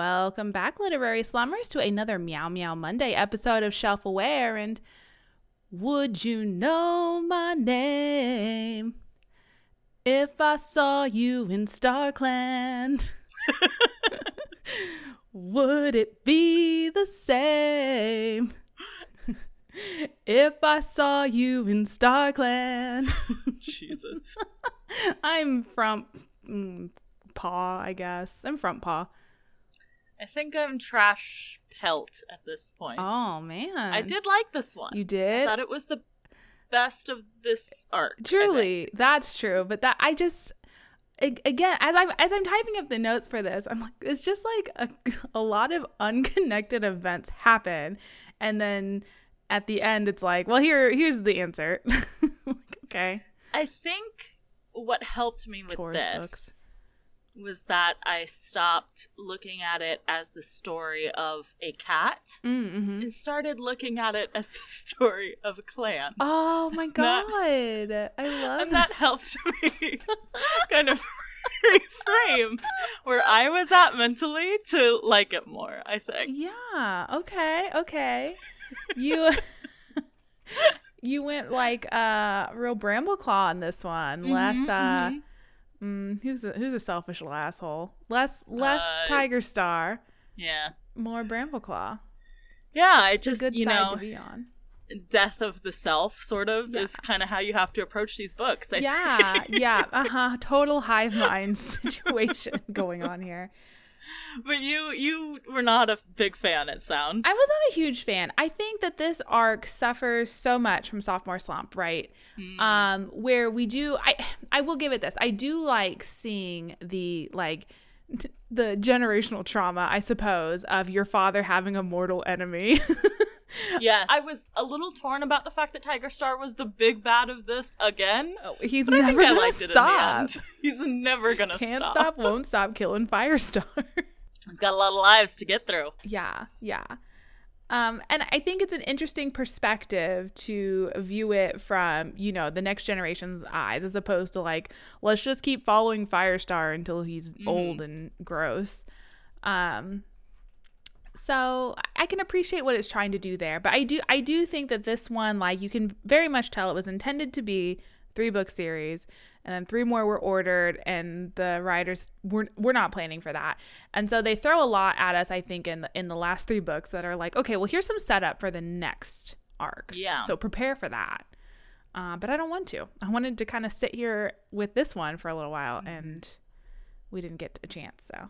Welcome back, Literary Slummers, to another Meow Meow Monday episode of Shelf Aware, and would you know my name if I saw you in StarClan? Would it be the same if I saw you in StarClan? Jesus. I'm from Paw, I guess. I'm front paw. I think I'm trash pelt at this point. Oh, man. I did like this one. You did? I thought it was the best of this arc. Truly, that's true. But that I just, again, as I'm typing up the notes for this, I'm like, it's just like a lot of unconnected events happen. And then at the end, it's like, well, here's the answer. Like, okay. I think what helped me with Chores this books. Was that I stopped looking at it as the story of a cat and started looking at it as the story of a clan. Oh my god, I love and that helped me kind of reframe where I was at mentally to like it more, I think. Yeah, okay. You went like real Brambleclaw on this one. Who's a selfish little asshole? Less Tigerstar. Yeah. More Brambleclaw. Yeah, it just, you know, to be on. Death of the self sort of is kind of how you have to approach these books. Yeah. Total hive mind situation going on here. But you were not a big fan, it sounds. I was not a huge fan. I think that this arc suffers so much from sophomore slump, right? Where we do, I will give it this. I do like seeing the generational trauma, I suppose, of your father having a mortal enemy. Yeah, I was a little torn about the fact that Tigerstar was the big bad of this again. Oh, he's never going to stop. He's never going to stop. Can't stop, won't stop killing Firestar. He's got a lot of lives to get through. Yeah. And I think it's an interesting perspective to view it from, you know, the next generation's eyes, as opposed to like, let's just keep following Firestar until he's old and gross. So I can appreciate what it's trying to do there. But I do think that this one, like, you can very much tell it was intended to be 3-book series, and then 3 more were ordered, and the writers were not planning for that. And so they throw a lot at us, I think, in the last 3 books that are like, okay, well, here's some setup for the next arc. Yeah. So prepare for that. But I don't want to. I wanted to kind of sit here with this one for a little while, and we didn't get a chance. So.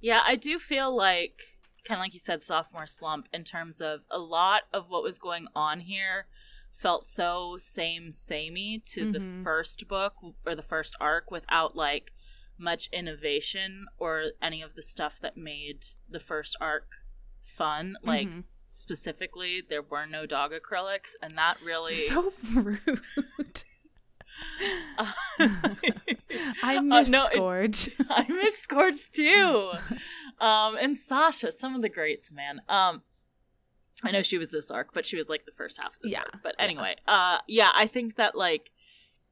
Yeah, I do feel like, kind of like you said, sophomore slump, in terms of a lot of what was going on here felt so samey to the first book or the first arc, without like much innovation or any of the stuff that made the first arc fun. Like specifically, there were no dog acrylics, and that really so rude. I miss Scourge. I miss Scourge too. And Sasha, some of the greats, man. I know she was this arc, but she was like the first half of this arc. But anyway, I think that like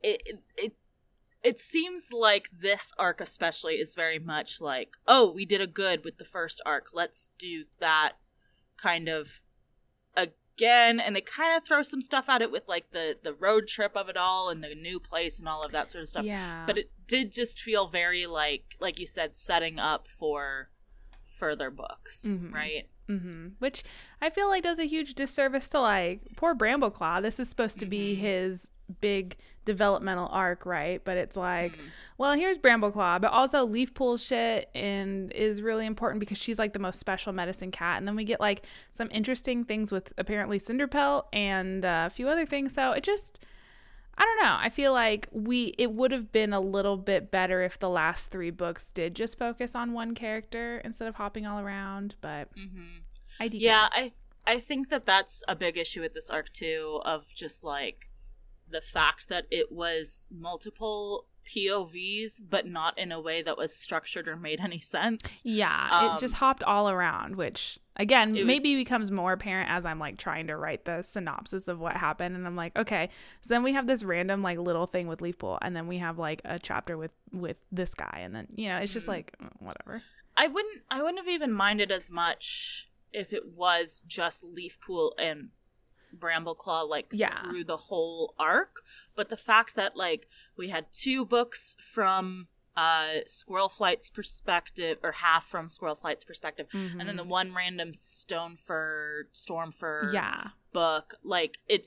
it seems like this arc especially is very much like, oh, we did a good with the first arc, let's do that kind of again. And they kind of throw some stuff at it with like the road trip of it all and the new place and all of that sort of stuff. Yeah. But it did just feel very like you said, setting up for further books, right? Which I feel like does a huge disservice to like poor Brambleclaw. This is supposed to be his big developmental arc, right? But it's like, well, here's Brambleclaw, but also Leafpool shit and is really important because she's like the most special medicine cat, and then we get like some interesting things with apparently Cinderpelt and a few other things. So it just, I don't know, I feel like it would have been a little bit better if the last 3 books did just focus on one character instead of hopping all around. But I think that that's a big issue with this arc too, of just like the fact that it was multiple POVs, but not in a way that was structured or made any sense. Yeah, it just hopped all around, which again maybe becomes more apparent as I'm like trying to write the synopsis of what happened, and I'm like, okay, so then we have this random like little thing with Leafpool, and then we have like a chapter with this guy, and then, you know, it's just like whatever. I wouldn't have even minded as much if it was just Leafpool and Brambleclaw, like, through the whole arc. But the fact that, like, we had two books from Squirrelflight's perspective, or half from Squirrelflight's perspective, and then the one random Stormfur book, like, it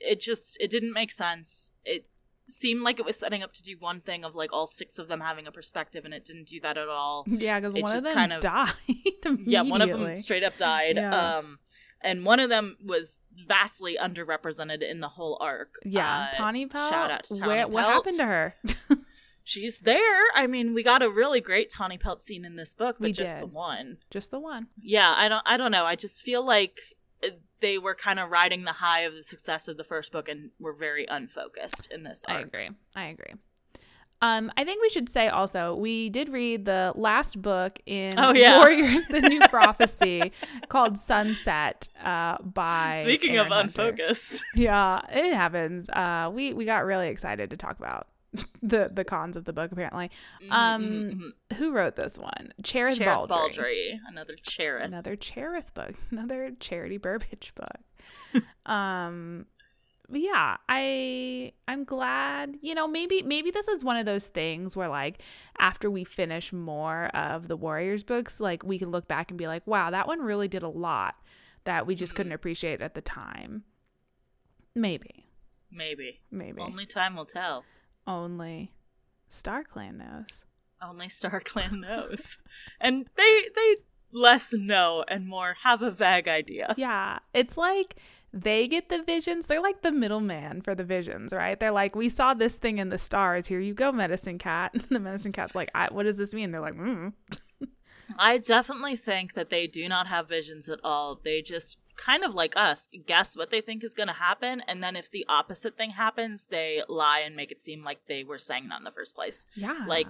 didn't make sense. It seemed like it was setting up to do one thing of, like, all six of them having a perspective, and it didn't do that at all. Yeah, because one of them kind of died immediately. Yeah, one of them straight up died. Yeah. And one of them was vastly underrepresented in the whole arc. Yeah, Tawnypelt. Shout out to Tawnypelt. What happened to her? She's there. I mean, we got a really great Tawnypelt scene in this book, but the one. Just the one. Yeah, I don't know. I just feel like they were kind of riding the high of the success of the first book and were very unfocused in this arc. I agree. I think we should say also, we did read the last book in Warriors, The New Prophecy, called Sunset by Speaking Aaron of unfocused. Hunter. Yeah, it happens. We got really excited to talk about the cons of the book, apparently. Who wrote this one? Cherith Baldry. Another Cherith book. Another Charity Burbage book. But yeah, I'm glad, you know, maybe this is one of those things where, like, after we finish more of the Warriors books, like, we can look back and be like, wow, that one really did a lot that we just couldn't appreciate at the time. Maybe. Only time will tell. Only StarClan knows. And they less know and more have a vague idea. Yeah, it's like they get the visions. They're like the middleman for the visions, right? They're like, we saw this thing in the stars. Here you go, medicine cat. And the medicine cat's like, what does this mean? They're like, I definitely think that they do not have visions at all. They just kind of like us, guess what they think is going to happen. And then if the opposite thing happens, they lie and make it seem like they were saying that in the first place. Yeah. Like,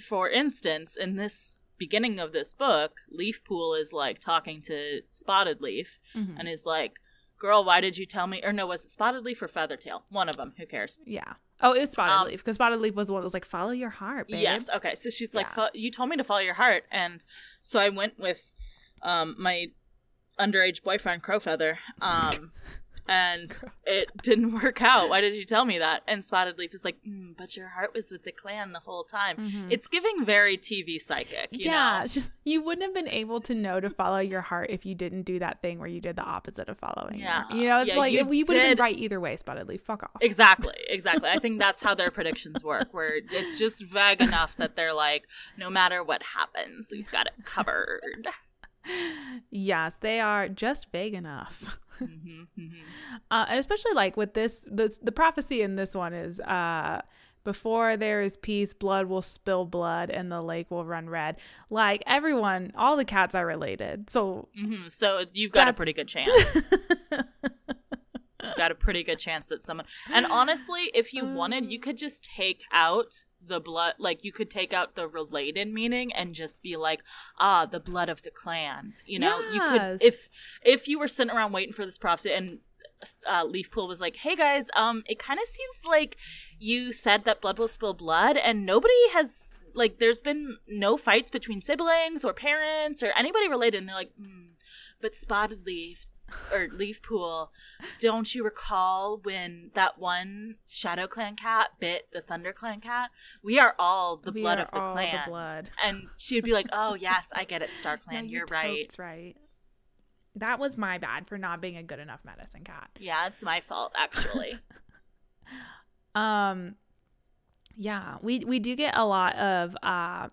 for instance, in this beginning of this book, Leafpool is, like, talking to Spottedleaf and is like, girl, why did you tell me? Or no, was it Spottedleaf or Feathertail? One of them. Who cares? Yeah. Oh, it was Spottedleaf, because Spottedleaf was the one that was like, follow your heart, babe. Yes. Okay. So she's like, you told me to follow your heart. And so I went with my underage boyfriend, Crowfeather, and it didn't work out. Why did you tell me that? And Spottedleaf is like, but your heart was with the clan the whole time. It's giving very TV psychic, you know? It's just, you wouldn't have been able to know to follow your heart if you didn't do that thing where you did the opposite of following your, you know, it's like, we would have been right either way, Spottedleaf. Fuck off. Exactly. I think that's how their predictions work, where it's just vague enough that they're like, no matter what happens, we've got it covered. Yes, they are just vague enough. And especially like with this, the prophecy in this one is before there is peace, blood will spill blood and the lake will run red. Like, everyone, all the cats are related. So so you've got a pretty good chance. That someone, and honestly, if you wanted, you could just take out the blood, like, you could take out the related meaning and just be like, the blood of the clans, you know. You could, if you were sitting around waiting for this prophecy and Leafpool was like, hey guys, it kind of seems like you said that blood will spill blood and nobody has, like, there's been no fights between siblings or parents or anybody related, and they're like, but Spottedleaf or Leafpool, don't you recall when that one Shadow Clan cat bit the Thunder Clan cat? We are all the blood of the clans. And she'd be like, oh, yes, I get it, Star Clan. No, you're right. That's right. That was my bad for not being a good enough medicine cat. Yeah, it's my fault, actually. Yeah, we do get a lot of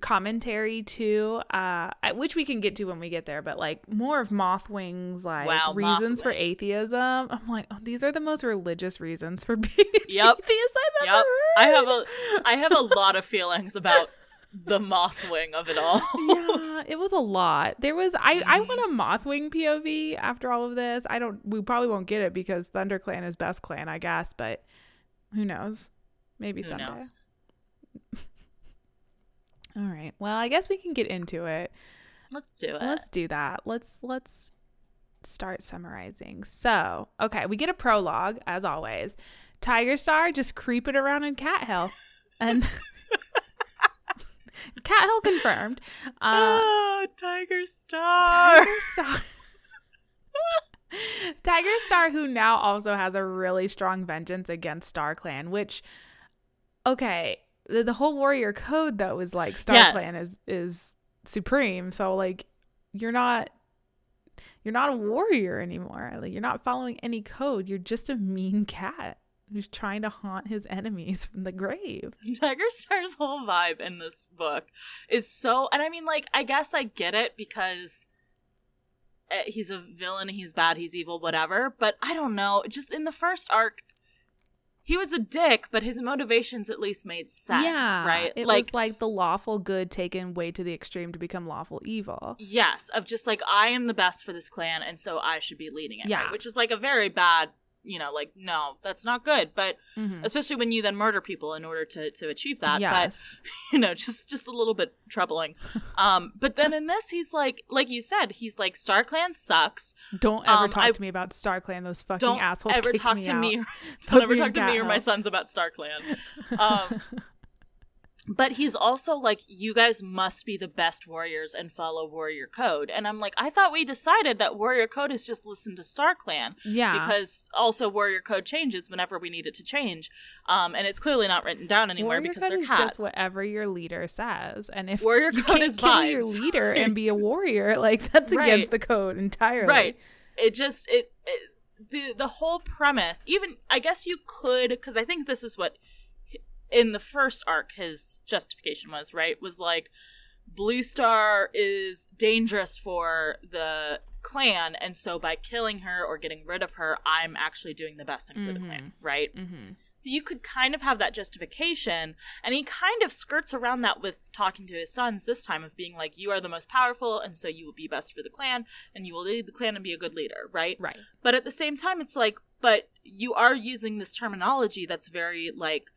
commentary too, which we can get to when we get there, but like more of Mothwing's like reasons for atheism. I'm like, these are the most religious reasons for being atheist I've ever heard. I have a lot of feelings about the Mothwing of it all. Yeah, it was a lot. There was I want a Mothwing POV after all of this. We probably won't get it because ThunderClan is best clan, I guess, but who knows? Maybe someday. All right. Well, I guess we can get into it. Let's do it. Let's do that. Let's start summarizing. So, okay, we get a prologue as always. Tigerstar just creeping around in cat hell, and Cat Hill confirmed. Tigerstar. Tigerstar. Tigerstar, who now also has a really strong vengeance against StarClan, which, okay, the whole warrior code, though, is like StarClan is supreme. So, like, you're not a warrior anymore. Like, you're not following any code. You're just a mean cat who's trying to haunt his enemies from the grave. Tigerstar's whole vibe in this book is so... And I mean, like, I guess I get it because... he's a villain, he's bad, he's evil, whatever. But I don't know. Just in the first arc, he was a dick, but his motivations at least made sense, right? It was like the lawful good taken way to the extreme to become lawful evil. Yes, of just like, I am the best for this clan, and so I should be leading it, right? Which is like a very bad, you know, like, no, that's not good. But especially when you then murder people in order to achieve that. Yes. But, you know, just a little bit troubling. But then in this, he's like you said, he's like, StarClan sucks. Don't ever talk to me about StarClan. Those fucking assholes kicked me out. Don't ever talk to me or my sons about StarClan. But he's also like, you guys must be the best warriors and follow warrior code. And I'm like, I thought we decided that warrior code is just listen to StarClan. Yeah. Because also warrior code changes whenever we need it to change. And it's clearly not written down anywhere because they're cats. Warrior code is just whatever your leader says. And if warrior code can't kill your leader and be a warrior, like, that's against the code entirely. Right. It just, the whole premise, even, I guess you could, because I think this is what... in the first arc, his justification was, right, was like, Bluestar is dangerous for the clan, and so by killing her or getting rid of her, I'm actually doing the best thing for the clan, right? So you could kind of have that justification, and he kind of skirts around that with talking to his sons this time of being like, you are the most powerful, and so you will be best for the clan, and you will lead the clan and be a good leader, right? Right. But at the same time, it's like, but you are using this terminology that's very, like,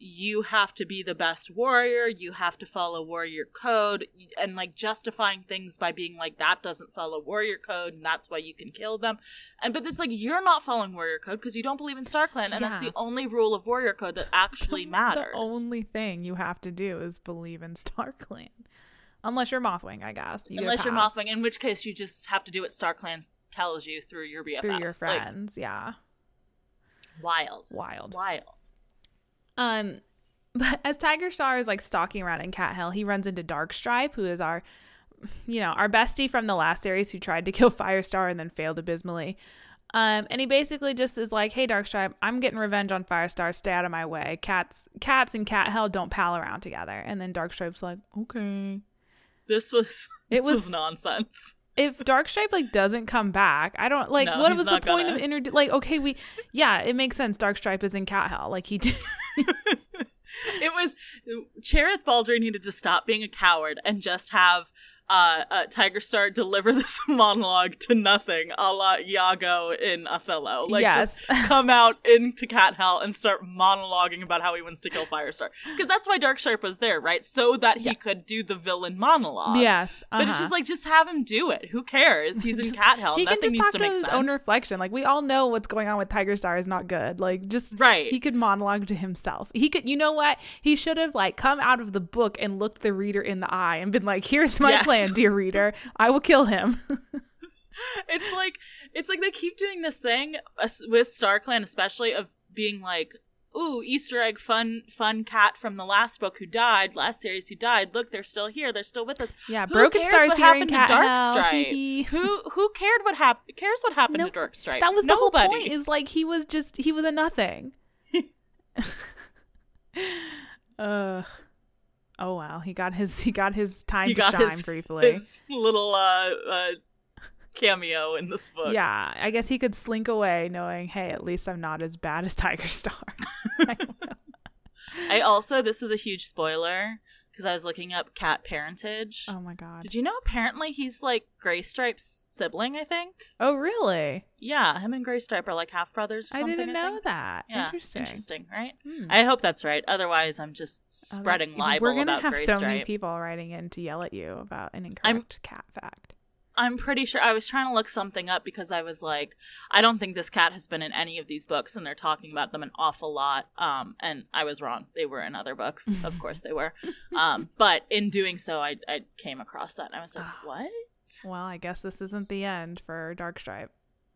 you have to be the best warrior, you have to follow warrior code, and like justifying things by being like, that doesn't follow warrior code and that's why you can kill them. And but it's like, you're not following warrior code because you don't believe in StarClan, and that's the only rule of warrior code that actually matters. The only thing you have to do is believe in StarClan, unless you're Mothwing, I guess. Unless you're Mothwing, in which case you just have to do what StarClan tells you through your BFF, through your friends. Like, wild. But as Tigerstar is like stalking around in Cat Hill, he runs into Darkstripe, who is our, you know, our bestie from the last series who tried to kill Firestar and then failed abysmally. And he basically just is like, hey, Darkstripe, I'm getting revenge on Firestar. Stay out of my way. Cats and Cat Hill don't pal around together. And then Darkstripe's like, okay. This was nonsense. If Darkstripe, like, doesn't come back, I don't, like, what was the point of like, okay, it makes sense. Darkstripe is in Cat Hell. Like, he did. It was, Cherith Baldry needed to stop being a coward and just have Tigerstar deliver this monologue to nothing, a la Iago in Othello. Like, just come out into Cat Hell and start monologuing about how he wants to kill Firestar. Because that's why Darkstripe was there, right? So that he could do the villain monologue. Yes. But it's just like, just have him do it. Who cares? He's in Cat Hell. He can just talk to his own reflection. Like, we all know what's going on with Tigerstar is not good. Like, just, he could monologue to himself. He could, you know what? He should have, like, come out of the book and looked the reader in the eye and been like, here's my plan, dear reader. I will kill him. It's like they keep doing this thing with StarClan, especially, of being like, ooh, Easter egg, fun cat from the last book who died, last series who died. Look, they're still here. They're still with us. Yeah, Brooke starts hearing Cat Darkstripe. Who cared what happened? Cares what happened to Darkstripe? That was the whole point. Is like he was a nothing. Oh wow, he got his time to shine briefly. His little cameo in this book. Yeah, I guess he could slink away knowing, hey, at least I'm not as bad as Tigerstar. I also, this is a huge spoiler because I was looking up cat parentage. Oh my god. Did you know apparently he's like Graystripe's sibling, I think? Oh really? Yeah, him and Graystripe are like half brothers or something. I didn't know that. Yeah, interesting, right? I hope that's right. Otherwise, I'm just spreading libel about Graystripe. We're going to have so many people writing in to yell at you about an incorrect cat fact. I'm pretty sure I was trying to look something up because I was like, I don't think this cat has been in any of these books, and they're talking about them an awful lot. And I was wrong. They were in other books. Of course they were. But in doing so, I came across that, and I was like, what? Well, I guess this isn't the end for Darkstripe.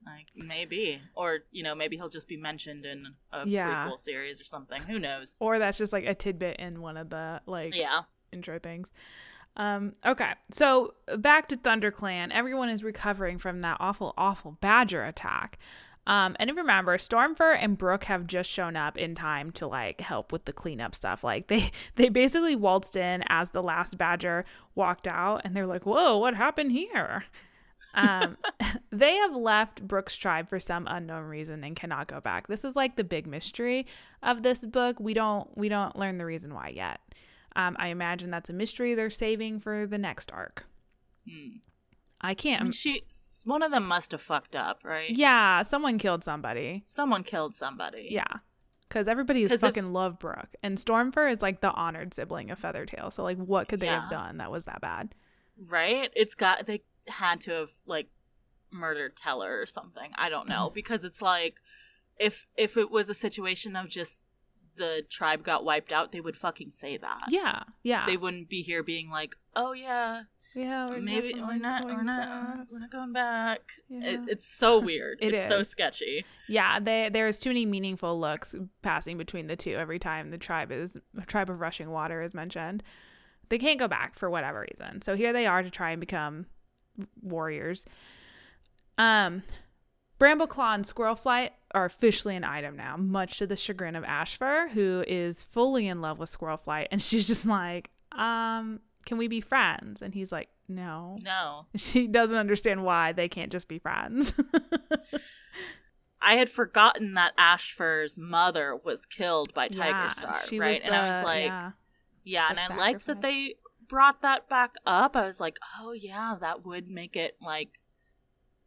Like, maybe. Or, you know, maybe he'll just be mentioned in a prequel series or something. Who knows? Or that's just like a tidbit in one of the, like, intro things. Okay, so back to ThunderClan. Everyone is recovering from that awful, awful badger attack. And remember, Stormfur and Brooke have just shown up in time to, like, help with the cleanup stuff. Like, they basically waltzed in as the last badger walked out, and they're like, whoa, what happened here? They have left Brooke's tribe for some unknown reason and cannot go back. This is, like, the big mystery of this book. We don't learn the reason why yet. I imagine that's a mystery they're saving for the next arc. I can't. I mean, one of them must have fucked up, right? Yeah, someone killed somebody. Yeah, because everybody loved Brooke, and Stormfur is like the honored sibling of Feathertail. So, like, what could they have done that was that bad? Right? They had to have, like, murdered Teller or something. I don't know, because it's like if it was a situation of just. The tribe got wiped out, they would fucking say that. Yeah. They wouldn't be here being like, oh yeah. Yeah, we're not going back. Yeah. It's so weird. It's so sketchy. Yeah, there's too many meaningful looks passing between the two every time the tribe of rushing water is mentioned. They can't go back for whatever reason. So here they are to try and become warriors. Brambleclaw and Squirrelflight are officially an item now, much to the chagrin of Ashfur, who is fully in love with Squirrelflight, and she's just like, can we be friends? And he's like, no. She doesn't understand why they can't just be friends. I had forgotten that Ashfur's mother was killed by Tigerstar, right? And I was like, and I like that they brought that back up. I was like, oh yeah, that would make it, like,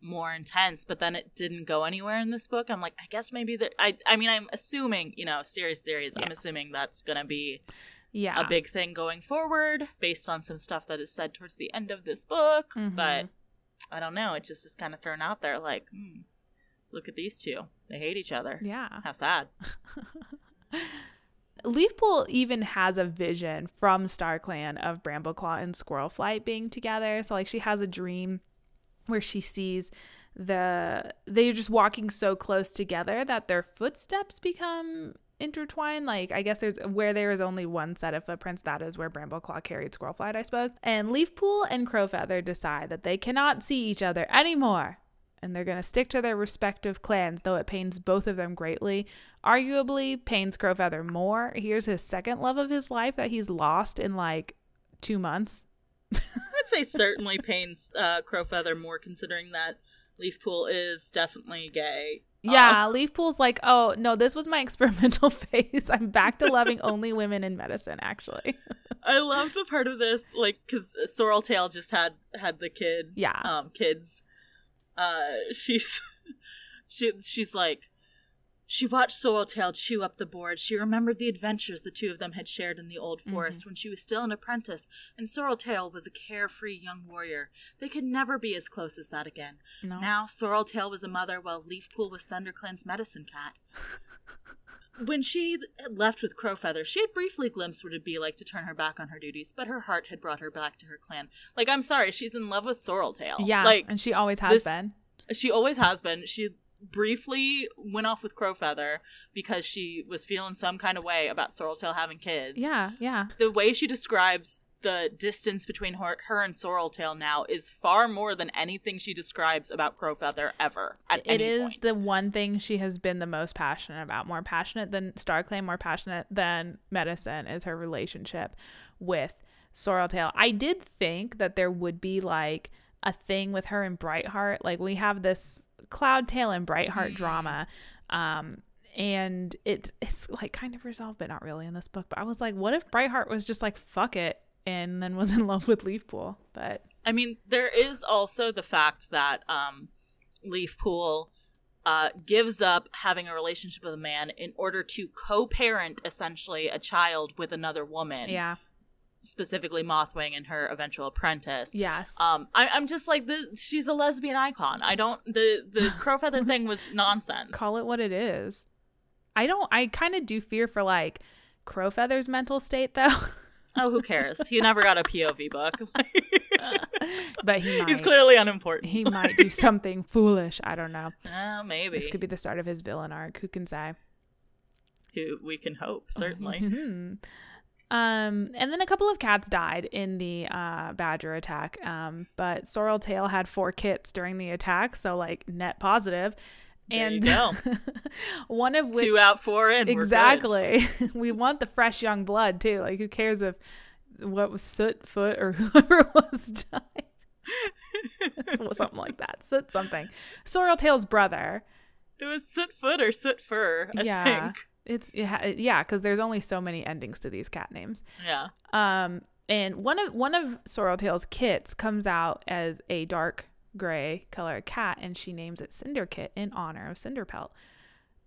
more intense, but then it didn't go anywhere in this book. I'm like, I guess maybe that I mean, I'm assuming, you know, serious theories, I'm assuming that's gonna be a big thing going forward based on some stuff that is said towards the end of this book. But I don't know, it just is kind of thrown out there like, look at these two, they hate each other. How sad. Leafpool even has a vision from StarClan of Brambleclaw and Squirrelflight being together. So, like, she has a dream where she sees they're just walking so close together that their footsteps become intertwined. Like, I guess there is only one set of footprints, that is where Brambleclaw carried Squirrelflight, I suppose. And Leafpool and Crowfeather decide that they cannot see each other anymore, and they're going to stick to their respective clans, though it pains both of them greatly. Arguably pains Crowfeather more. Here's his second love of his life that he's lost in, like, 2 months. I'd say certainly pains Crowfeather more, considering that Leafpool is definitely gay. Yeah, Leafpool's like, oh, no, this was my experimental phase. I'm back to loving only women in medicine, actually. I love the part of this, like, because Sorreltail just had the kid. Yeah. Kids. She's like, she watched Sorreltail chew up the board. She remembered the adventures the two of them had shared in the old forest when she was still an apprentice, and Sorreltail was a carefree young warrior. They could never be as close as that again. No. Now Sorreltail was a mother, while Leafpool was ThunderClan's medicine cat. When she left with Crowfeather, she had briefly glimpsed what it'd be like to turn her back on her duties, but her heart had brought her back to her clan. Like, I'm sorry, she's in love with Sorreltail. Yeah, like, and she always has been. She always has been. She briefly went off with Crowfeather because she was feeling some kind of way about Sorreltail having kids. Yeah. The way she describes the distance between her and Sorreltail now is far more than anything she describes about Crowfeather ever. It is the one thing she has been the most passionate about, more passionate than StarClan, more passionate than medicine, is her relationship with Sorreltail. I did think that there would be, like, a thing with her and Brightheart. Like, we have this Cloudtail and Brightheart drama, and it's like kind of resolved but not really in this book. But I was like, what if Brightheart was just like, fuck it, and then was in love with Leafpool? But I mean, there is also the fact that Leafpool gives up having a relationship with a man in order to co-parent essentially a child with another woman. specifically Mothwing and her eventual apprentice. Yes. I'm just like, she's a lesbian icon. I don't, the Crowfeather thing was nonsense. Call it what it is. I kind of do fear for like Crowfeather's mental state though. Oh, who cares? He never got a POV book. But he's clearly unimportant. He might do something foolish. I don't know. Maybe. This could be the start of his villain arc. Who can say? Who we can hope, certainly. Mm-hmm. And then a couple of cats died in the badger attack. But Sorreltail had 4 kits during the attack, so like net positive. There and you go. One of which 2 out 4 in. Exactly. We want the fresh young blood too. Like who cares if what was Soot, Foot, or whoever was died. Something like that. Soot something. Sorreltail's brother. It was Sootfoot or Sootfur, I think. Yeah, because there's only so many endings to these cat names. Yeah. And one of Sorreltail's kits comes out as a dark gray color cat, and she names it Cinderkit in honor of Cinderpelt.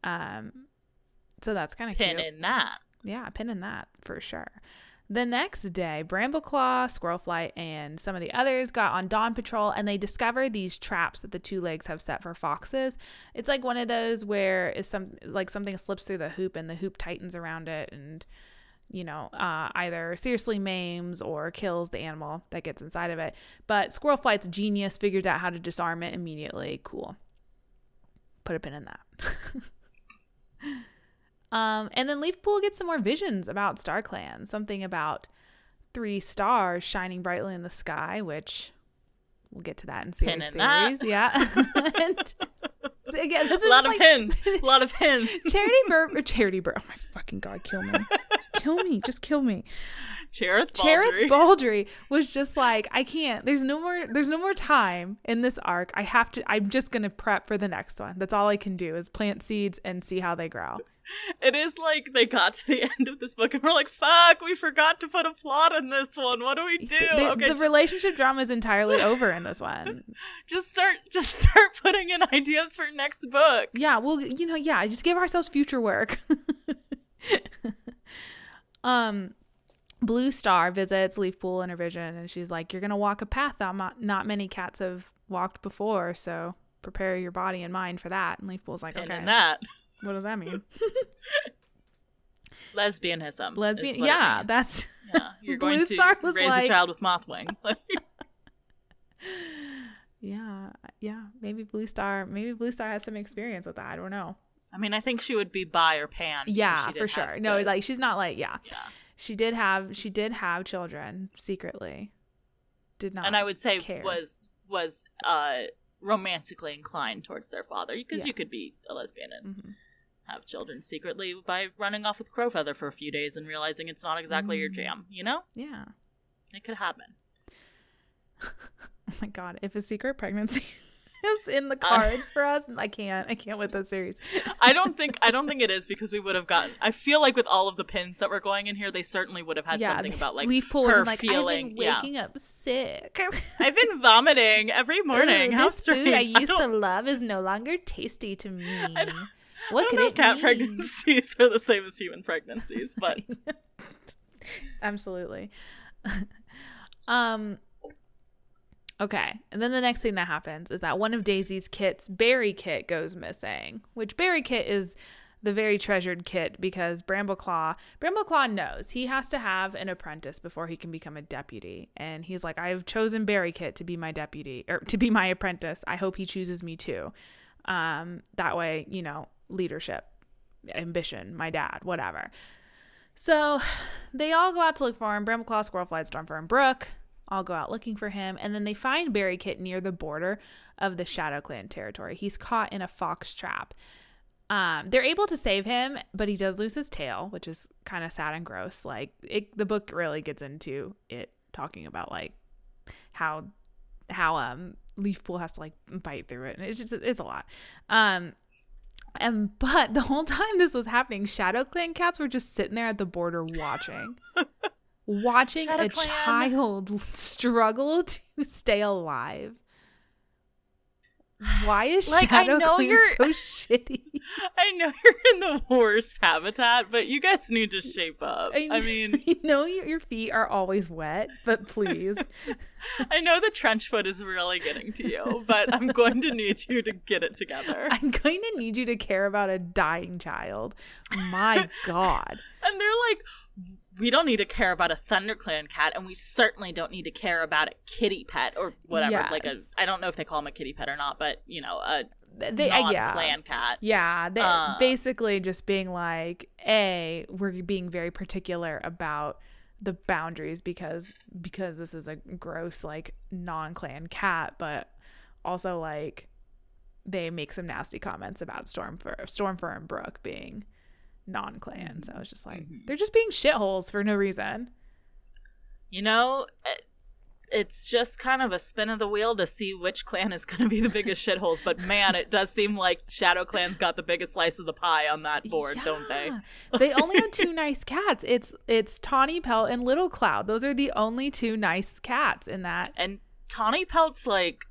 So that's kind of cute. Pin in that. Yeah, pin in that for sure. The next day, Brambleclaw, Squirrelflight, and some of the others got on dawn patrol, and they discover these traps that the two legs have set for foxes. It's like one of those where is something slips through the hoop, and the hoop tightens around it, and either seriously maims or kills the animal that gets inside of it. But Squirrelflight's genius figures out how to disarm it immediately. Cool. Put a pin in that. And then Leafpool gets some more visions about StarClan, something about 3 stars shining brightly in the sky, which we'll get to that in series theories. That. Yeah. And so again, this is a lot of like, pins. A lot of pins. Charity Burr. Oh my fucking God, kill me. Just kill me. Cherith Baldry was just like, I can't. There's no more time in this arc. I'm just gonna prep for the next one. That's all I can do is plant seeds and see how they grow. It is like they got to the end of this book and we're like, fuck, we forgot to put a plot in this one. What do we do? The relationship drama is entirely over in this one. Just start putting in ideas for next book. Yeah, well, just give ourselves future work. Bluestar visits Leafpool in her vision, and she's like, you're going to walk a path that not many cats have walked before, so prepare your body and mind for that. And Leafpool's like, okay. And that. What does that mean? Lesbianism. Yeah, that's... Yeah, you're going to raise a child with Mothwing. Yeah. Maybe Bluestar has some experience with that. I don't know. I mean, I think she would be bi or pan. Yeah, for sure. No, like she's not like, yeah. She did have children secretly. Did not. And I would say care. was romantically inclined towards their father, because you could be a lesbian and have children secretly by running off with Crowfeather for a few days and realizing it's not exactly your jam, Yeah. It could happen. Oh my God, if a secret pregnancy is in the cards for us, I can't with this series. I don't think it is, because we would have gotten, I feel like with all of the pins that were going in here, they certainly would have had something about like Leafpool her like, feeling. I've been waking up sick. I've been vomiting every morning. Ooh, how strange. Food I used to love is no longer tasty to me. I don't know if cat pregnancies are the same as human pregnancies, but absolutely. Okay, and then the next thing that happens is that one of Daisy's kits, Berrykit, goes missing, which Berrykit is the very treasured kit because Brambleclaw knows he has to have an apprentice before he can become a deputy. And he's like, I've chosen Berrykit to be my deputy, or to be my apprentice. I hope he chooses me too. That way, leadership, ambition, my dad, whatever. So they all go out to look for him. Brambleclaw, Squirrelflight, Stormfur, and Brooke all go out looking for him, and then they find Berrykit near the border of the ShadowClan territory. He's caught in a fox trap. They're able to save him, but he does lose his tail, which is kind of sad and gross. Like, the book really gets into it, talking about like how Leafpool has to like bite through it, and it's a lot. But the whole time this was happening, ShadowClan cats were just sitting there at the border watching. Watching a child struggle to stay alive. Why is like, Shadow Queen so shitty? I know you're in the worst habitat, but you guys need to shape up. I mean... I know your feet are always wet, but please. I know the trench foot is really getting to you, but I'm going to need you to get it together. I'm going to need you to care about a dying child. My God. And they're like... We don't need to care about a ThunderClan cat, and we certainly don't need to care about a kitty pet or whatever. Yes. Like, I don't know if they call them a kitty pet or not, but, you know, a non-clan cat. Yeah, they basically just being like, we're being very particular about the boundaries because this is a gross, like, non-clan cat, but also, like, they make some nasty comments about Stormfur and Brooke being... non-clans. So I was just like, they're just being shitholes for no reason. You know, it's just kind of a spin of the wheel to see which clan is going to be the biggest shitholes. But man, it does seem like Shadow Clan's got the biggest slice of the pie on that board, yeah. Don't they? They only have two nice cats. It's Tawnypelt and Littlecloud. Those are the only two nice cats in that. And Tawnypelt's like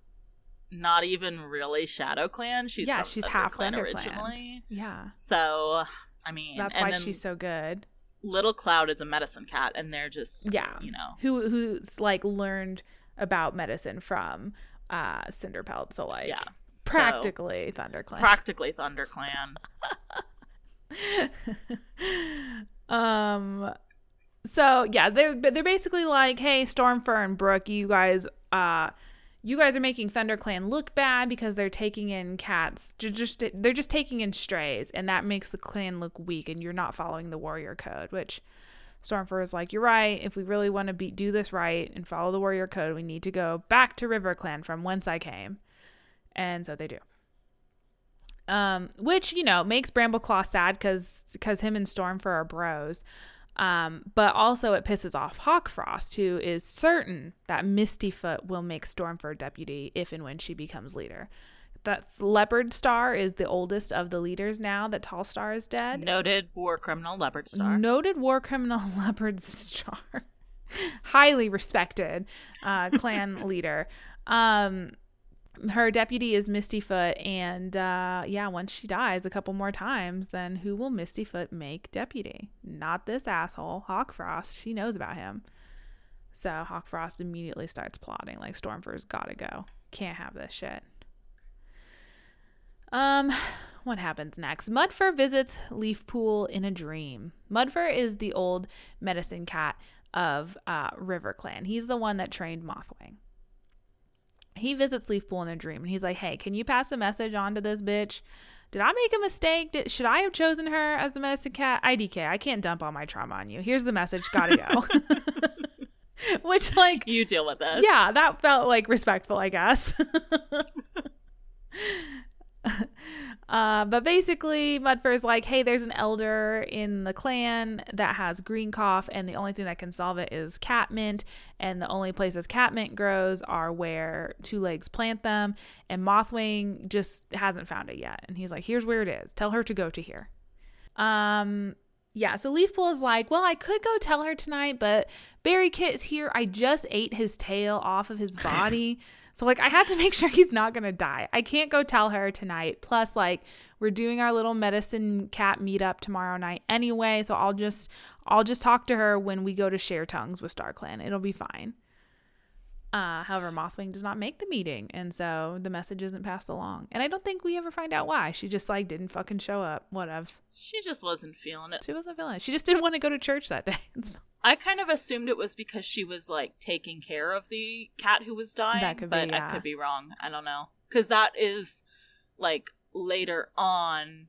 not even really Shadow Clan. She's she's half clan originally. Yeah. So. I mean, that's why she's so good. Littlecloud is a medicine cat, and they're just you know, who's like learned about medicine from Cinderpelt. So like, practically ThunderClan. Practically ThunderClan. So yeah, they're basically like, hey, Stormfur and Brooke, you guys are making ThunderClan look bad because they're taking in cats. They're just taking in strays, and that makes the clan look weak, and you're not following the warrior code, which Stormfur is like, you're right. If we really want to do this right and follow the warrior code, we need to go back to RiverClan from whence I came. And so they do. Which, you know, makes Brambleclaw sad because him and Stormfur are bros. But also it pisses off Hawkfrost, who is certain that Mistyfoot will make Stormfur deputy if and when she becomes leader. That Leopardstar is the oldest of the leaders now that Tallstar is dead. Noted war criminal Leopardstar. Highly respected clan leader. Her deputy is Mistyfoot, and once she dies a couple more times, then who will Mistyfoot make deputy? Not this asshole, Hawkfrost. She knows about him. So Hawkfrost immediately starts plotting, like, Stormfur's gotta go. Can't have this shit. What happens next? Mudfur visits Leafpool in a dream. Mudfur is the old medicine cat of RiverClan. He's the one that trained Mothwing. He visits Leafpool in a dream, and he's like, hey, can you pass a message on to this bitch? Did I make a mistake? Should I have chosen her as the medicine cat? IDK, I can't dump all my trauma on you. Here's the message. Gotta go. Which, like... You deal with this. Yeah, that felt, like, respectful, I guess. But basically, Mudfur's like, hey, there's an elder in the clan that has green cough, and the only thing that can solve it is catmint, and the only places catmint grows are where two legs plant them, and Mothwing just hasn't found it yet. And he's like, here's where it is. Tell her to go to here. So Leafpool is like, well, I could go tell her tonight, but Berrykit is here. I just ate his tail off of his body. So, like, I had to make sure he's not going to die. I can't go tell her tonight. Plus, like, we're doing our little medicine cat meetup tomorrow night anyway. So I'll just talk to her when we go to share tongues with StarClan. It'll be fine. However, Mothwing does not make the meeting. And so the message isn't passed along. And I don't think we ever find out why. She just, like, didn't fucking show up. Whatevs. She just wasn't feeling it. She just didn't want to go to church that day. I kind of assumed it was because she was, like, taking care of the cat who was dying. That could be, but I could be wrong. I don't know. Because that is, like, later on,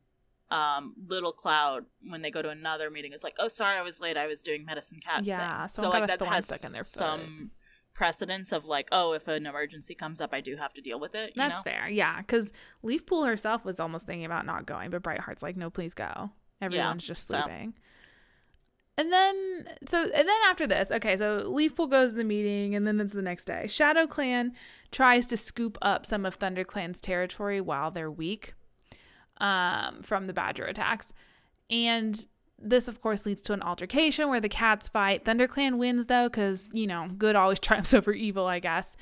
Littlecloud, when they go to another meeting, is like, oh, sorry, I was late. I was doing medicine cat things. So, like, that has stuck in their some precedence of, like, oh, if an emergency comes up, I do have to deal with it. That's fair. Yeah. Because Leafpool herself was almost thinking about not going, but Brightheart's like, no, please go. Everyone's just sleeping. So. And then after this, okay, so Leafpool goes to the meeting, and then it's the next day. Shadow Clan tries to scoop up some of Thunder Clan's territory while they're weak from the badger attacks. And this, of course, leads to an altercation where the cats fight. Thunder Clan wins, though, because, you know, good always triumphs over evil, I guess.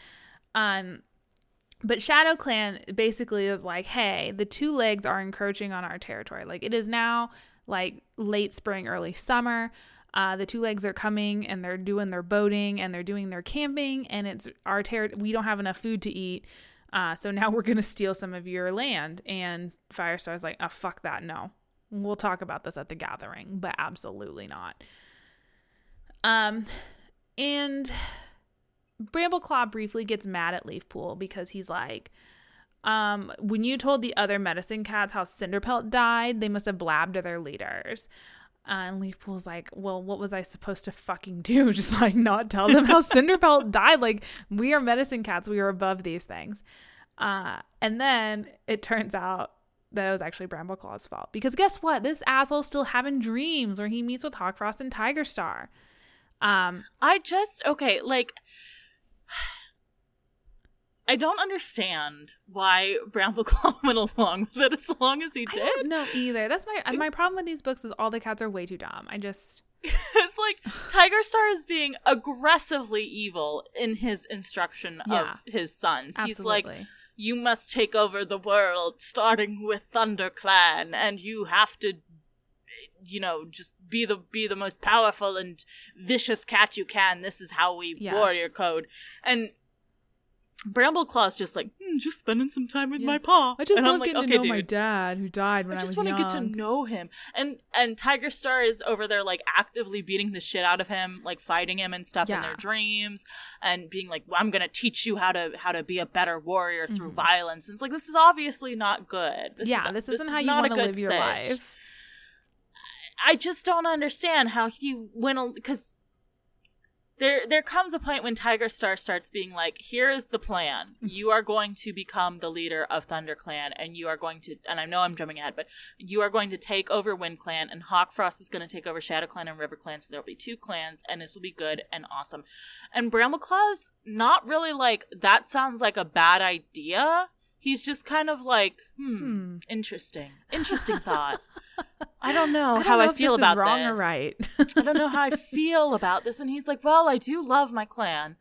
But ShadowClan basically is like, hey, the two legs are encroaching on our territory. Like, it is now like late spring, early summer. The two legs are coming and they're doing their boating and they're doing their camping, and it's our territory. We don't have enough food to eat. So now we're going to steal some of your land. And Firestar's like, oh, fuck that. No, we'll talk about this at the gathering, but absolutely not. And Brambleclaw briefly gets mad at Leafpool because he's like, when you told the other medicine cats how Cinderpelt died, they must have blabbed to their leaders. And Leafpool's like, well, what was I supposed to fucking do? Just like not tell them how Cinderpelt died. Like, we are medicine cats. We are above these things. And then it turns out that it was actually Brambleclaw's fault. Because guess what? This asshole's still having dreams where he meets with Hawkfrost and Tigerstar. I don't understand why Brambleclaw went along with it as long as he did. I don't know either. That's my problem with these books is all the cats are way too dumb. It's like Tigerstar is being aggressively evil in his instruction of his sons. Absolutely. He's like, you must take over the world starting with ThunderClan, and you have to, you know, just be the most powerful and vicious cat you can. This is how we warrior code. And Brambleclaw's just like, just spending some time with my pa. I just love getting to know my dad who died when I was young. I just want to get to know him. And Tigerstar is over there, like, actively beating the shit out of him, like, fighting him and stuff in their dreams and being like, well, I'm going to teach you how to be a better warrior through violence. And it's like, this is obviously not good. This isn't how you want to live your life. I just don't understand how he went, because There comes a point when Tigerstar starts being like, here is the plan. You are going to become the leader of ThunderClan, and you are going to, and I know I'm jumping ahead, but you are going to take over WindClan, and Hawkfrost is going to take over ShadowClan and RiverClan, so there will be two clans, and this will be good and awesome. And Brambleclaw's not really like, that sounds like a bad idea. He's just kind of like, interesting. Interesting thought. I don't know how I feel about this. Wrong or right. I don't know how I feel about this. And he's like, well, I do love my clan,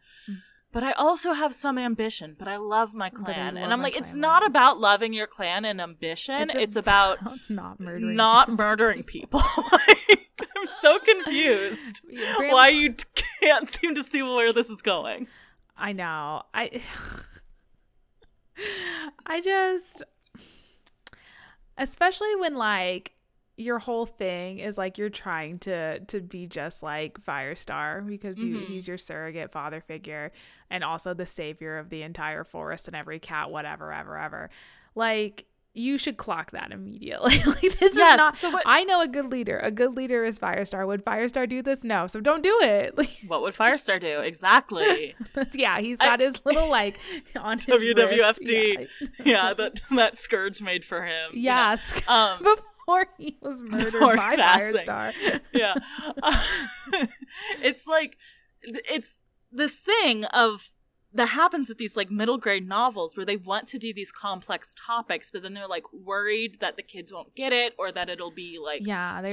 but I also have some ambition, but I love my clan. And I'm like, it's not about loving your clan and ambition. It's about not murdering people. Like, I'm so confused why you can't seem to see where this is going. I know. I just, especially when, like, your whole thing is, like, you're trying to be just like Firestar because he's your surrogate father figure and also the savior of the entire forest and every cat, whatever, ever. Like, you should clock that immediately. Like, this is not. So I know a good leader. A good leader is Firestar. Would Firestar do this? No. So don't do it. Like, what would Firestar do? Exactly. He's got his little, like, on his WWFD. That Scourge made for him. Yes. You know? Or he was murdered by Firestar. Yeah. It's like, it's this thing of that happens with these, like, middle grade novels where they want to do these complex topics, but then they're, like, worried that the kids won't get it or that it'll be, like,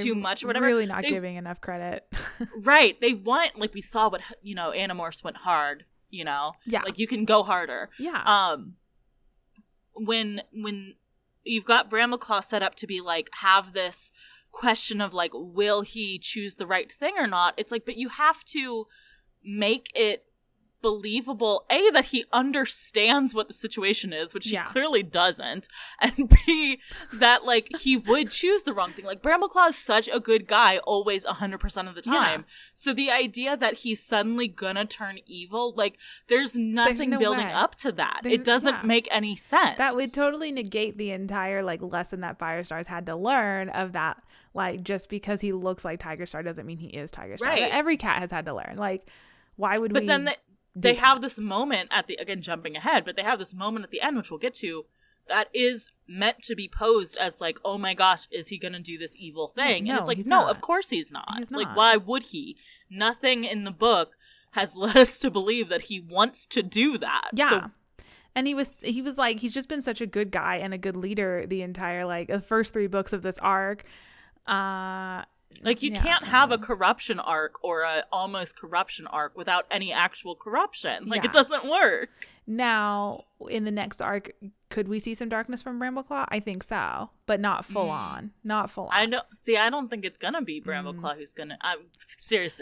too much or whatever. Really not giving enough credit. Right. They want, like, we saw what, you know, Animorphs went hard, you know? Yeah. Like, you can go harder. Yeah. When you've got Brambleclaw set up to be like, have this question of like, will he choose the right thing or not? It's like, but you have to make it believable, A, that he understands what the situation is, which he clearly doesn't, and B, that like he would choose the wrong thing. Like, Brambleclaw is such a good guy, always 100% of the time. So the idea that he's suddenly gonna turn evil, like, there's nothing building up to that. It doesn't make any sense. That would totally negate the entire like lesson that Firestar's had to learn of that, like, just because he looks like Tigerstar doesn't mean he is Tigerstar. Right. Every cat has had to learn. Like, why would we? But then they have this moment at the, again, jumping ahead, but they have this moment at the end, which we'll get to, that is meant to be posed as like, oh my gosh, is he going to do this evil thing? No, and it's like, no, of course he's not. Like, why would he? Nothing in the book has led us to believe that he wants to do that. Yeah. So, and he was like, he's just been such a good guy and a good leader the entire, like, the first three books of this arc. Like, you can't have a corruption arc or a almost corruption arc without any actual corruption. Like, it doesn't work. Now, in the next arc, could we see some darkness from Brambleclaw? I think so, but not full on. Not full on. I know. See, I don't think it's going to be Brambleclaw who's going to... Serious.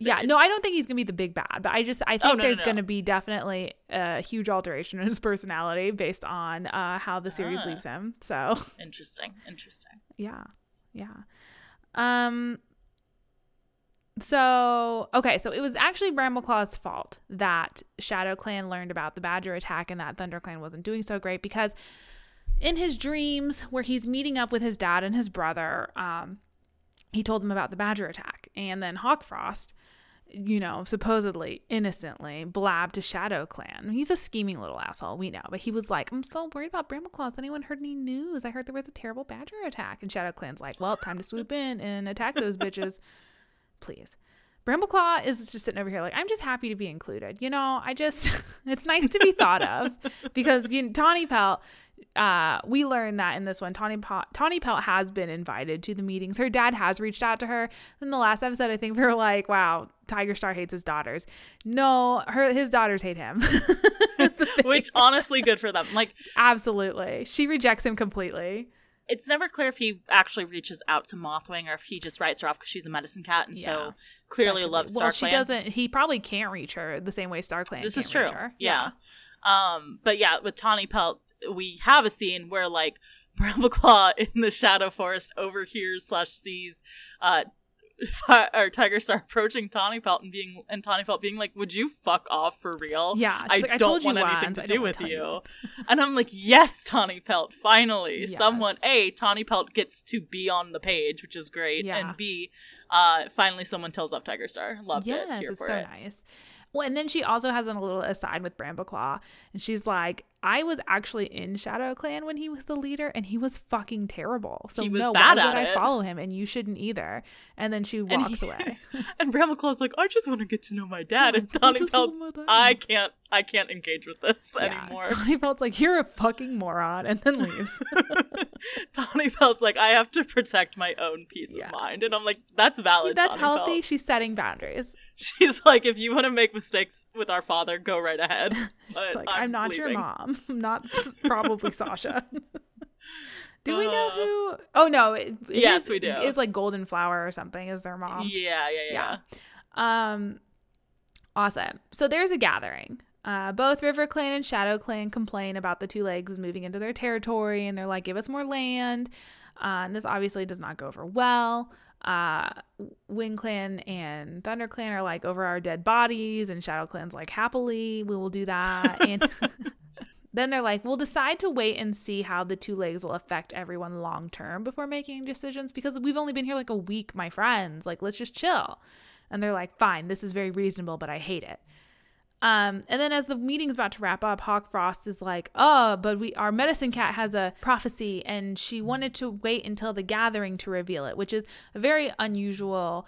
Yeah, no, I don't think he's going to be the big bad, but I think there's going to be definitely a huge alteration in his personality based on how the series leaves him, so... Interesting. Yeah. So it was actually Brambleclaw's fault that ShadowClan learned about the Badger attack and that ThunderClan wasn't doing so great, because in his dreams where he's meeting up with his dad and his brother, he told them about the Badger attack, and then Hawkfrost, supposedly innocently blabbed to ShadowClan. He's a scheming little asshole, we know, but he was like, I'm so worried about Brambleclaw. Has anyone heard any news? I heard there was a terrible Badger attack. And ShadowClan's like, well, time to swoop in and attack those bitches. Please. Brambleclaw is just sitting over here like, I'm just happy to be included. It's nice to be thought of, because Tawnypelt, we learned that in this one, Tawnypelt has been invited to the meetings. Her dad has reached out to her. In the last episode, I think we were like, wow, Tigerstar hates his daughters. No, his daughters hate him. That's the thing. Which, honestly, good for them. Like, absolutely. She rejects him completely. It's never clear if he actually reaches out to Mothwing or if he just writes her off because she's a medicine cat and so clearly loves StarClan. Well, she doesn't. He probably can't reach her the same way StarClan. This is true. Reach her. Yeah. But yeah, with Tawnypelt, we have a scene where like Brambleclaw in the Shadow Forest overhears / sees or Tigerstar approaching Tawnypelt and Tawnypelt being like, would you fuck off for real? Yeah. I don't want anything to do with you. And I'm like, yes, Tawnypelt, finally. Yes. Tawnypelt gets to be on the page, which is great. Yeah. And B, finally someone tells off Tigerstar. Loved it. Here it's for so it. Nice. Well, and then she also has a little aside with Brambleclaw, and she's like, I was actually in ShadowClan when he was the leader, and he was fucking terrible. So he was bad at it. Why would I follow him? And you shouldn't either. And then she walks away. And Brambleclaw's like, I just want to get to know my dad. And Tawnypelt's, I can't engage with this anymore. Tawnypelt's like, you're a fucking moron, and then leaves. Tawnypelt's like, I have to protect my own peace of mind. And I'm like, that's valid, Tawnypelt. That's healthy. She's setting boundaries. She's like, if you want to make mistakes with our father, go right ahead. She's like, I'm not leaving. Your mom. Not probably Sasha. Do we know who? Oh no! Yes, we do. It's like Golden Flower or something. Is their mom? Yeah. Awesome. So there's a gathering. Both River Clan and Shadow Clan complain about the Two Legs moving into their territory, and they're like, "Give us more land." And this obviously does not go over well. Wind Clan and Thunder Clan are like, over our dead bodies, and Shadow Clan's like, happily we will do that. And then they're like, we'll decide to wait and see how the Two Legs will affect everyone long term before making decisions, because we've only been here like a week, my friends, like, let's just chill. And they're like, fine, this is very reasonable, but I hate it. And then as the meeting's about to wrap up, Hawkfrost is like, oh, but our medicine cat has a prophecy, and she wanted to wait until the gathering to reveal it, which is a very unusual,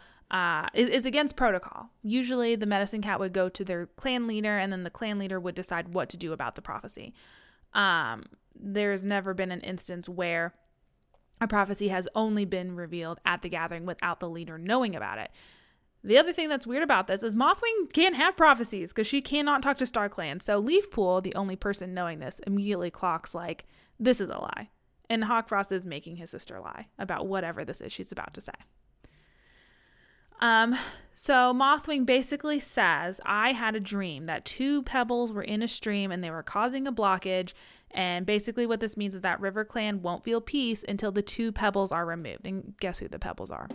is against protocol. Usually the medicine cat would go to their clan leader, and then the clan leader would decide what to do about the prophecy. There's never been an instance where a prophecy has only been revealed at the gathering without the leader knowing about it. The other thing that's weird about this is Mothwing can't have prophecies because she cannot talk to StarClan. So Leafpool, the only person knowing this, immediately clocks like, this is a lie. And Hawkfrost is making his sister lie about whatever this is she's about to say. So Mothwing basically says, I had a dream that two pebbles were in a stream and they were causing a blockage. And basically what this means is that River Clan won't feel peace until the two pebbles are removed. And guess who the pebbles are?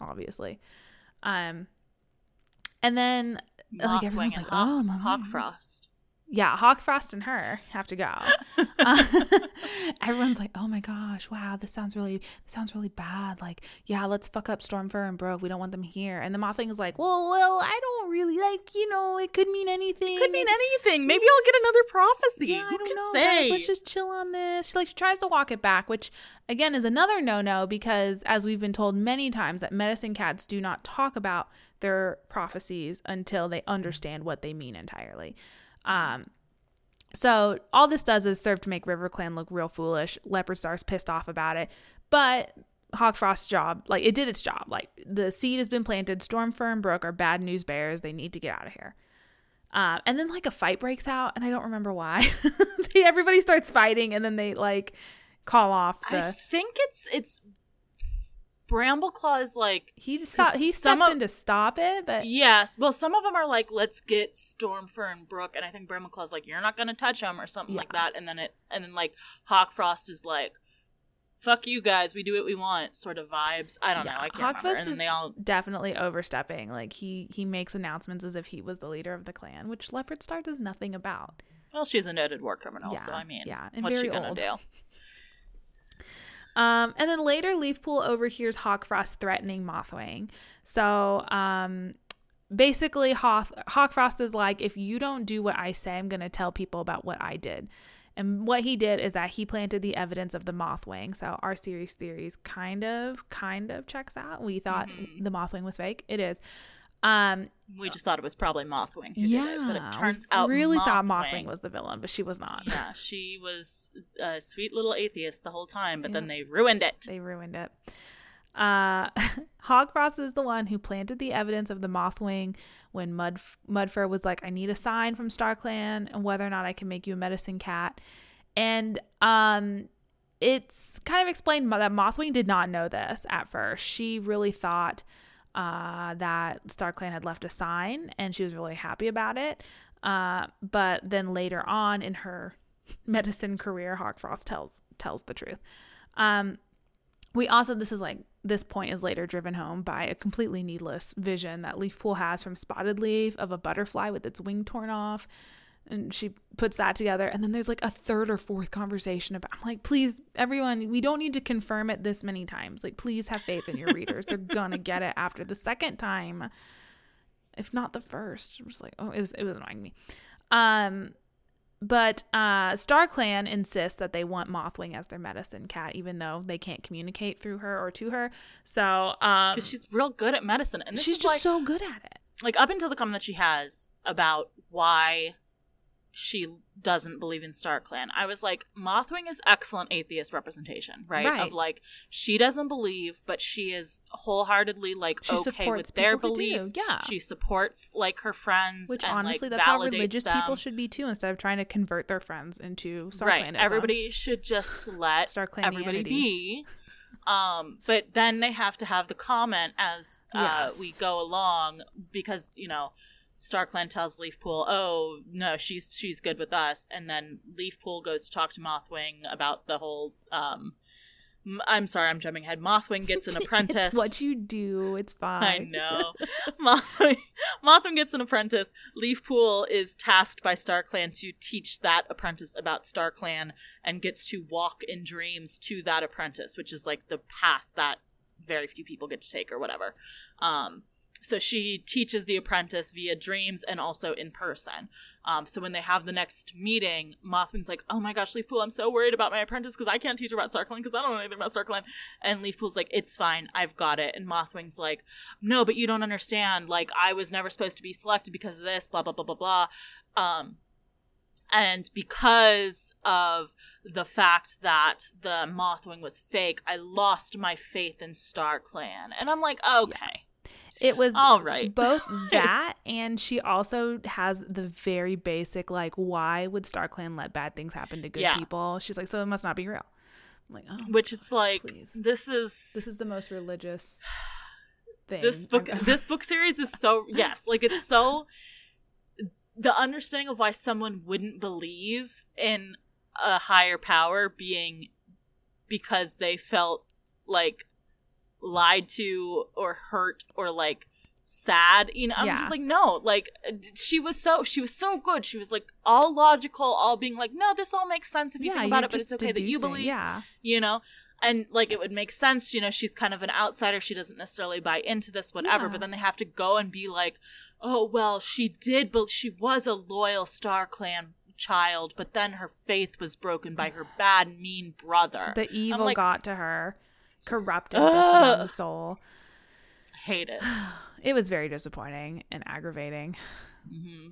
Obviously. And then like, everyone's like, oh, Hawkfrost. Yeah, Hawkfrost and her have to go. Everyone's like, oh my gosh, wow, this sounds really bad. Like, yeah, let's fuck up Stormfur and Brooke. We don't want them here. And the Mothwing is like, well, I don't really like, it could mean anything. Maybe I'll get another prophecy. Yeah, I don't know. Say? Let's just chill on this. She tries to walk it back, which again is another no-no, because as we've been told many times that medicine cats do not talk about their prophecies until they understand what they mean entirely. So all this does is serve to make River Clan look real foolish. Leopardstar's pissed off about it, but Hawkfrost's job, like, it did its job. Like, the seed has been planted. Stormfur and Brooke are bad news bears. They need to get out of here. And then, like, a fight breaks out, and I don't remember why. Everybody starts fighting, and then they, like, call off the... I think it's Brambleclaw is, like... He steps in to stop it, but... Yes. Well, some of them are like, let's get Stormfur and Brooke, and I think Brambleclaw's like, you're not going to touch them, or something like that. And then, like, Hawkfrost is like, fuck you guys, we do what we want, sort of vibes. I don't know. I can't remember. And then they all... definitely overstepping. Like, he makes announcements as if he was the leader of the clan, which Leopardstar does nothing about. Well, she's a noted war criminal, so I mean, what's she going to do? And then later, Leafpool overhears Hawkfrost threatening Mothwing. So basically, Hawkfrost is like, if you don't do what I say, I'm going to tell people about what I did. And what he did is that he planted the evidence of the Mothwing. So our series theories kind of checks out. We thought the Mothwing was fake. It is. We just thought it was probably Mothwing who did it, but it turns out thought Mothwing was the villain, but she was not. Yeah, she was a sweet little atheist the whole time, but then they ruined it. Hawkfrost is the one who planted the evidence of the Mothwing when Mudfur was like, I need a sign from StarClan and whether or not I can make you a medicine cat. And it's kind of explained that Mothwing did not know this at first. She really thought... that StarClan had left a sign, and she was really happy about it. But then later on in her medicine career, Hawkfrost tells the truth. We also, this point is later driven home by a completely needless vision that Leafpool has from Spottedleaf of a butterfly with its wing torn off, and she puts that together. And then there's like a third or fourth conversation about, I'm like, please, everyone, we don't need to confirm it this many times. Like, please have faith in your readers. They're gonna get it after the second time, if not the first. I'm just like, oh, it was annoying me. But StarClan insists that they want Mothwing as their medicine cat, even though they can't communicate through her or to her. So because she's real good at medicine, and she's just like, so good at it. Like, up until the comment that she has about why she doesn't believe in StarClan, I was like, Mothwing is excellent atheist representation, right? Of like, she doesn't believe, but she is wholeheartedly like, she okay with their beliefs. She supports like her friends, which, and honestly, like, that's how religious people should be too, instead of trying to convert their friends into StarClanism. Right, everybody should just let everybody be. But then they have to have the comment as we go along, because, you know, StarClan tells Leafpool, oh, no, she's good with us. And then Leafpool goes to talk to Mothwing about the whole, I'm sorry, I'm jumping ahead. Mothwing gets an apprentice. It's what you do. It's fine. I know. Mothwing gets an apprentice. Leafpool is tasked by StarClan to teach that apprentice about StarClan, and gets to walk in dreams to that apprentice, which is like the path that very few people get to take or whatever. So she teaches the apprentice via dreams and also in person. So when they have the next meeting, Mothwing's like, oh my gosh, Leafpool, I'm so worried about my apprentice because I can't teach about StarClan because I don't know anything about StarClan. And Leafpool's like, it's fine, I've got it. And Mothwing's like, no, but you don't understand. Like, I was never supposed to be selected because of this, blah, blah, blah, blah, blah. And because of the fact that the Mothwing was fake, I lost my faith in StarClan. And I'm like, okay. Yeah. It was all right. Both that, and she also has the very basic, like, why would StarClan let bad things happen to good people? She's like, so it must not be real. I'm like, oh, which it's like, please. This is the most religious thing. This book series is so, yes, like, it's so, the understanding of why someone wouldn't believe in a higher power being because they felt like lied to or hurt or like sad, you know. I'm just like, no, like, she was so good. She was like all logical, all being like, no, this all makes sense if you think about it, but it's okay that you believe, you know, and like, it would make sense, you know, she's kind of an outsider, she doesn't necessarily buy into this, whatever, but then they have to go and be like, oh, well, she did, but she was a loyal StarClan child, but then her faith was broken by her bad, mean brother. The evil got to her. Corrupted the soul. I hate it. It was very disappointing and aggravating. Mm-hmm.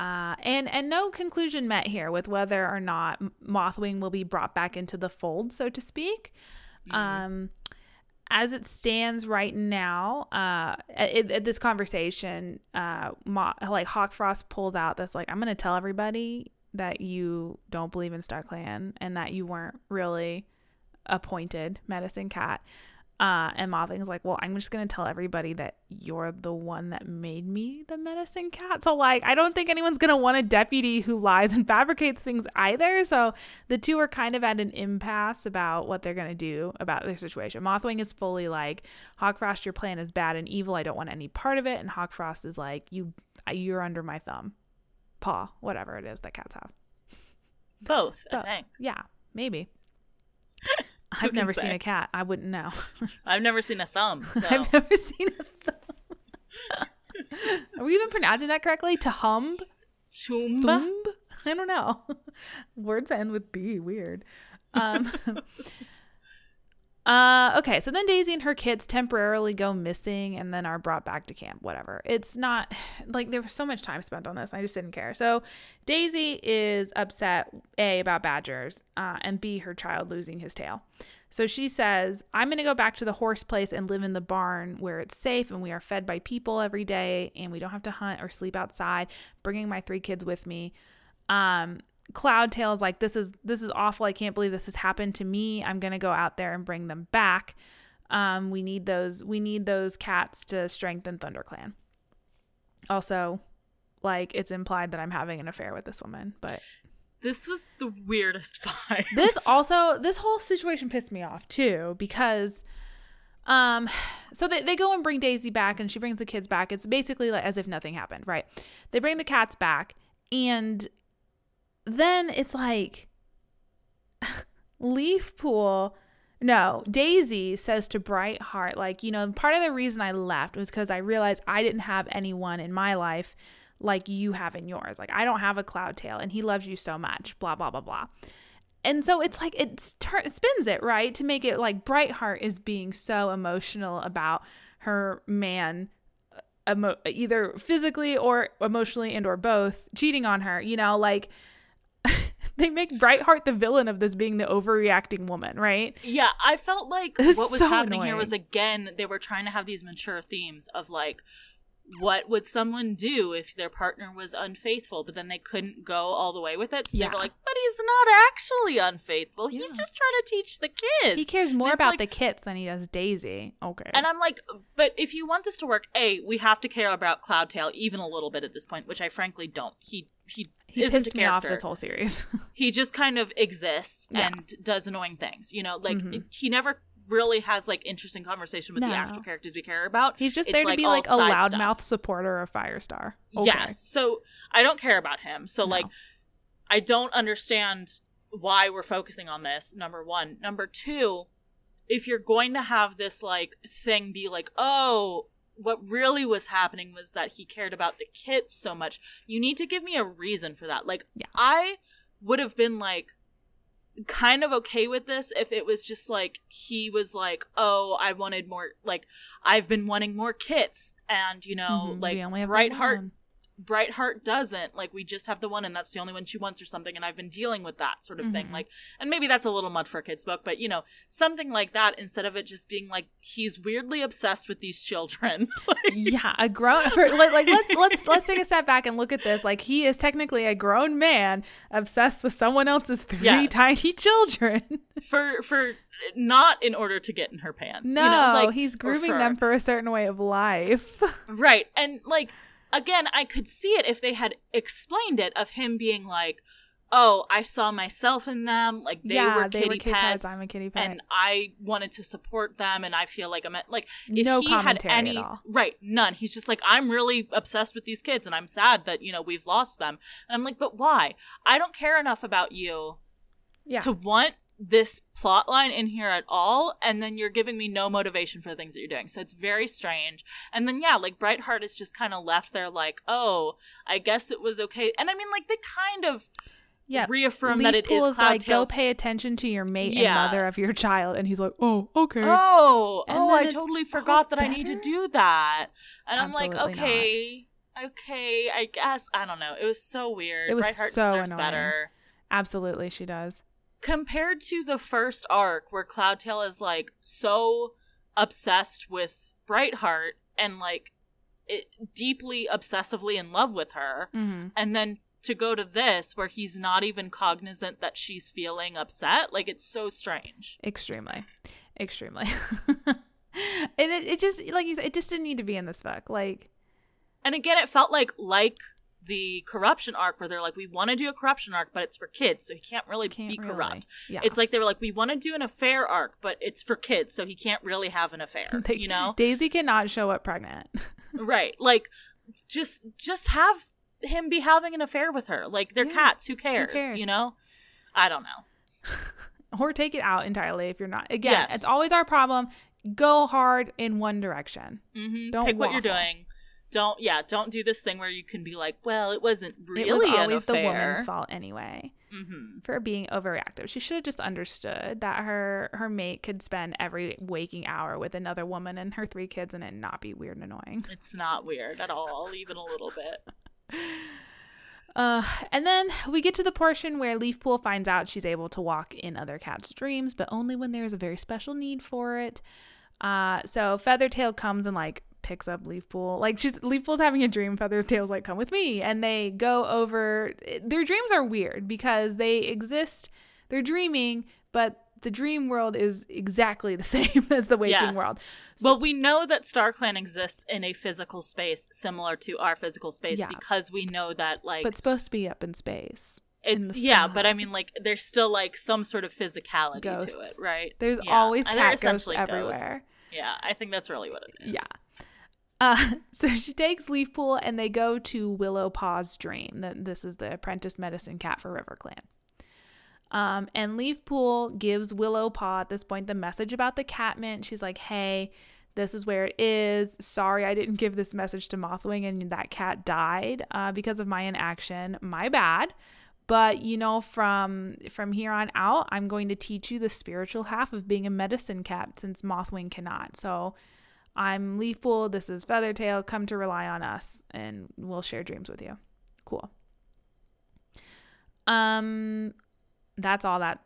And no conclusion met here with whether or not Mothwing will be brought back into the fold, so to speak. Mm-hmm. As it stands right now, at this conversation, Hawkfrost pulls out this, I'm going to tell everybody that you don't believe in StarClan and that you weren't really appointed medicine cat. And Mothwing's I'm just going to tell everybody that you're the one that made me the medicine cat. So, I don't think anyone's going to want a deputy who lies and fabricates things either. So the two are kind of at an impasse about what they're going to do about their situation. Mothwing is fully Hawkfrost, your plan is bad and evil. I don't want any part of it. And Hawkfrost is you're under my thumb, paw, whatever it is that cats have. Both, so, I think. Yeah, maybe. I've never seen a cat. I wouldn't know. I've never seen a thumb. So. I've never seen a thumb. Are we even pronouncing that correctly? Tahumb? Thumb? I don't know. Words that end with B. Weird. Okay, so then Daisy and her kids temporarily go missing and then are brought back to camp, whatever. It's not, there was so much time spent on this. I just didn't care. So Daisy is upset, A, about badgers, and B, her child losing his tail. So she says, I'm going to go back to the horse place and live in the barn where it's safe and we are fed by people every day and we don't have to hunt or sleep outside, bringing my 3 kids with me. Cloudtail is this is awful. I can't believe this has happened to me. I'm going to go out there and bring them back. We need those cats to strengthen ThunderClan. Also, it's implied that I'm having an affair with this woman, but this was the weirdest vibe. This whole situation pissed me off too, because so they go and bring Daisy back and she brings the kids back. It's basically as if nothing happened, right? They bring the cats back and then it's Leafpool. No, Daisy says to Brightheart, part of the reason I left was because I realized I didn't have anyone in my life like you have in yours. I don't have a Cloudtail and he loves you so much, blah, blah, blah, blah. And so it's spins it, right? To make it Brightheart is being so emotional about her man either physically or emotionally and or both cheating on her, They make Brightheart the villain of this being the overreacting woman, right? Yeah, I felt what was so happening annoying. Here was, again, they were trying to have these mature themes of, what would someone do if their partner was unfaithful, but then they couldn't go all the way with it. So yeah. They were but he's not actually unfaithful. Yeah. He's just trying to teach the kids. He cares more about the kids than he does Daisy. Okay. And I'm but if you want this to work, A, we have to care about Cloudtail even a little bit at this point, which I frankly don't. He isn't pissed me off this whole series. He just kind of exists and does annoying things. He never really has interesting conversation with the actual characters we care about. He's just there to be a loudmouth supporter of Firestar. Okay. Yes. So I don't care about him. So I don't understand why we're focusing on this. Number one. Number two, if you're going to have this thing be what really was happening was that he cared about the kids so much. You need to give me a reason for that. I would have been kind of okay with this if it was just he was oh, I wanted more, I've been wanting more kits and Brightheart doesn't, we just have the one and that's the only one she wants or something and I've been dealing with that sort of thing, and maybe that's a little Mudfur kids book, but something like that instead of it just being he's weirdly obsessed with these children. A grown let's take a step back and look at this, he is technically a grown man obsessed with someone else's 3 tiny children for not in order to get in her pants. No, he's grooming them for a certain way of life, right? And again, I could see it if they had explained it of him being oh, I saw myself in them. They were kitty pets. I'm a kitty pet. And I wanted to support them. And I feel I'm if no he had any, right? None. He's just I'm really obsessed with these kids and I'm sad that, we've lost them. And I'm but why? I don't care enough about you to want this plot line in here at all, and then you're giving me no motivation for the things that you're doing, so it's very strange. And then Brightheart is just kind of left there oh, I guess it was okay. And I mean they kind of reaffirm Leafpool that it is Cloudtail's go pay attention to your mate and mother of your child, and he's oh, okay, I totally forgot that better? I need to do that. And Absolutely I'm okay not. Okay, I guess, I don't know, it was so weird. It was Brightheart so deserves annoying. Better absolutely she does. Compared to the first arc where Cloudtail is so obsessed with Brightheart and like deeply obsessively in love with her. Mm-hmm. And then to go to this where he's not even cognizant that she's feeling upset. Like, it's so strange. Extremely. And it just, like you said, it just didn't need to be in this book. Like, and again, it felt like the corruption arc where they're like, we want to do a corruption arc, but it's for kids, so he can't really be corrupt. Yeah. It's like they were like, we want to do an affair arc, but it's for kids, so he can't really have an affair. You know, Daisy cannot show up pregnant. Right. Like, just have him be having an affair with her. Like, they're cats. Who cares? You know? I don't know. Or take it out entirely if you're not. Again, It's always our problem. Go hard in one direction. Mm-hmm. Don't pick what you're doing. Don't do this thing where you can be like, well, it wasn't really an affair. It was always the woman's fault anyway, mm-hmm. for being overreactive. She should have just understood that her mate could spend every waking hour with another woman and her 3 kids and it not be weird and annoying. It's not weird at all, even a little bit. And then we get to the portion where Leafpool finds out she's able to walk in other cats' dreams, but only when there's a very special need for it. So Feathertail comes and like picks up Leafpool. Like, Leafpool's having a dream. Feathertail's like, come with me. And they go over. Their dreams are weird because they exist. They're dreaming, but the dream world is exactly the same as the waking world. So, well, we know that StarClan exists in a physical space similar to our physical space because we know that, like... But it's supposed to be up in space. But I mean, like, there's still, like, some sort of physicality to it, right? There's always cat ghosts everywhere. Yeah, I think that's really what it is. Yeah. So she takes Leafpool and they go to Willow Paw's dream. This is the apprentice medicine cat for RiverClan. And Leafpool gives Willow Paw at this point the message about the catmint. She's like, hey, this is where it is. Sorry, I didn't give this message to Mothwing and that cat died because of my inaction. My bad. But, you know, from here on out, I'm going to teach you the spiritual half of being a medicine cat since Mothwing cannot. So I'm Leafpool. This is Feathertail. Come to rely on us and we'll share dreams with you. Cool. That's all for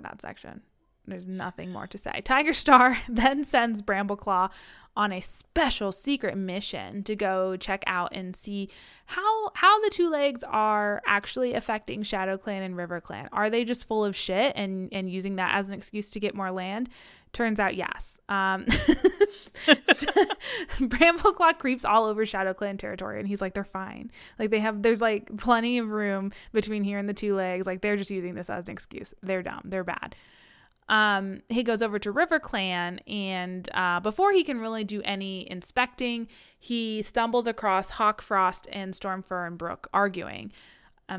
that section. There's nothing more to say. Tigerstar then sends Brambleclaw on a special secret mission to go check out and see how the two legs are actually affecting ShadowClan and RiverClan. Are they just full of shit and using that as an excuse to get more land? Turns out, yes. Brambleclaw creeps all over ShadowClan territory, and he's like, they're fine. Like, there's like plenty of room between here and the two legs. Like, they're just using this as an excuse. They're dumb. They're bad. He goes over to RiverClan, and before he can really do any inspecting, he stumbles across Hawkfrost and Stormfur and Brooke arguing.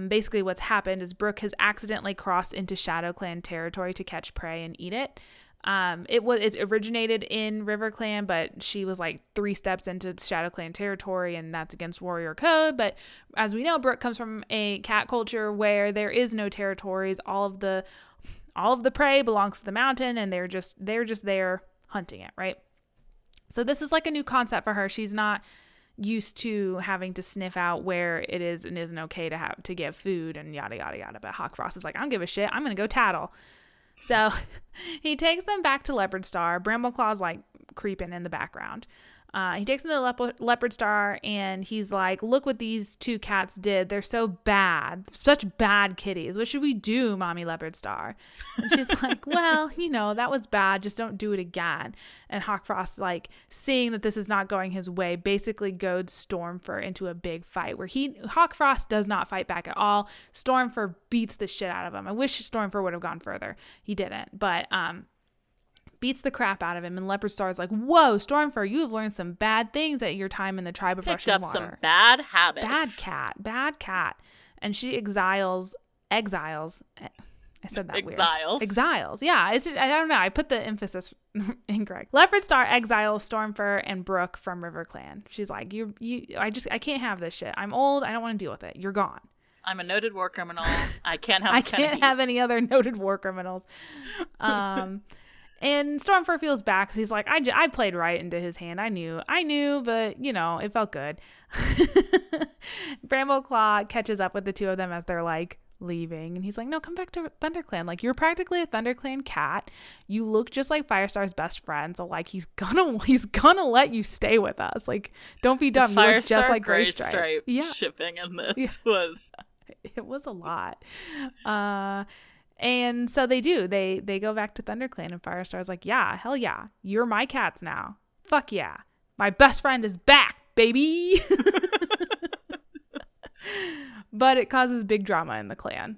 Basically, what's happened is Brooke has accidentally crossed into ShadowClan territory to catch prey and eat it. It originated in RiverClan, but she was like 3 steps into ShadowClan territory, and that's against warrior code. But as we know, Brooke comes from a cat culture where there is no territories. All of the prey belongs to the mountain, and they're just there hunting it, right? So this is like a new concept for her. She's not used to having to sniff out where it is and isn't okay to have to give food and yada yada yada. But Hawkfrost is like, I don't give a shit. I'm gonna go tattle. So he takes them back to Leopardstar. Brambleclaw's like creeping in the background. He takes them to Leopardstar and he's like, look what these 2 cats did. They're so bad. Such bad kitties. What should we do, Mommy Leopardstar? And she's like, well, you know, that was bad. Just don't do it again. And Hawkfrost, like, seeing that this is not going his way, basically goads Stormfur into a big fight where Hawkfrost does not fight back at all. Stormfur beats the shit out of him. I wish Stormfur would have gone further. He didn't. But, beats the crap out of him, and Leopardstar's like, whoa, Stormfur, you have learned some bad things at your time in the tribe of Russian Water. Picked up some bad habits. Bad cat. And she exiles. I said that weird. Exiles. Yeah. I don't know. I put the emphasis incorrect. Leopardstar exiles Stormfur and Brooke from RiverClan. She's like, I can't have this shit. I'm old. I don't want to deal with it. You're gone. I'm a noted war criminal. I can't have any other noted war criminals. And Stormfur feels back because he's like, I played right into his hand. I knew, but, you know, it felt good. Brambleclaw catches up with the two of them as they're like leaving, and he's like, no, come back to ThunderClan. Like, you're practically a ThunderClan cat. You look just like Firestar's best friend, so like he's gonna let you stay with us. Like, don't be dumb. You look just like Graystripe. Yeah. Shipping in this was a lot. And so they do. They go back to ThunderClan, and Firestar's like, yeah, hell yeah, you're my cats now. Fuck yeah, my best friend is back, baby. But it causes big drama in the clan.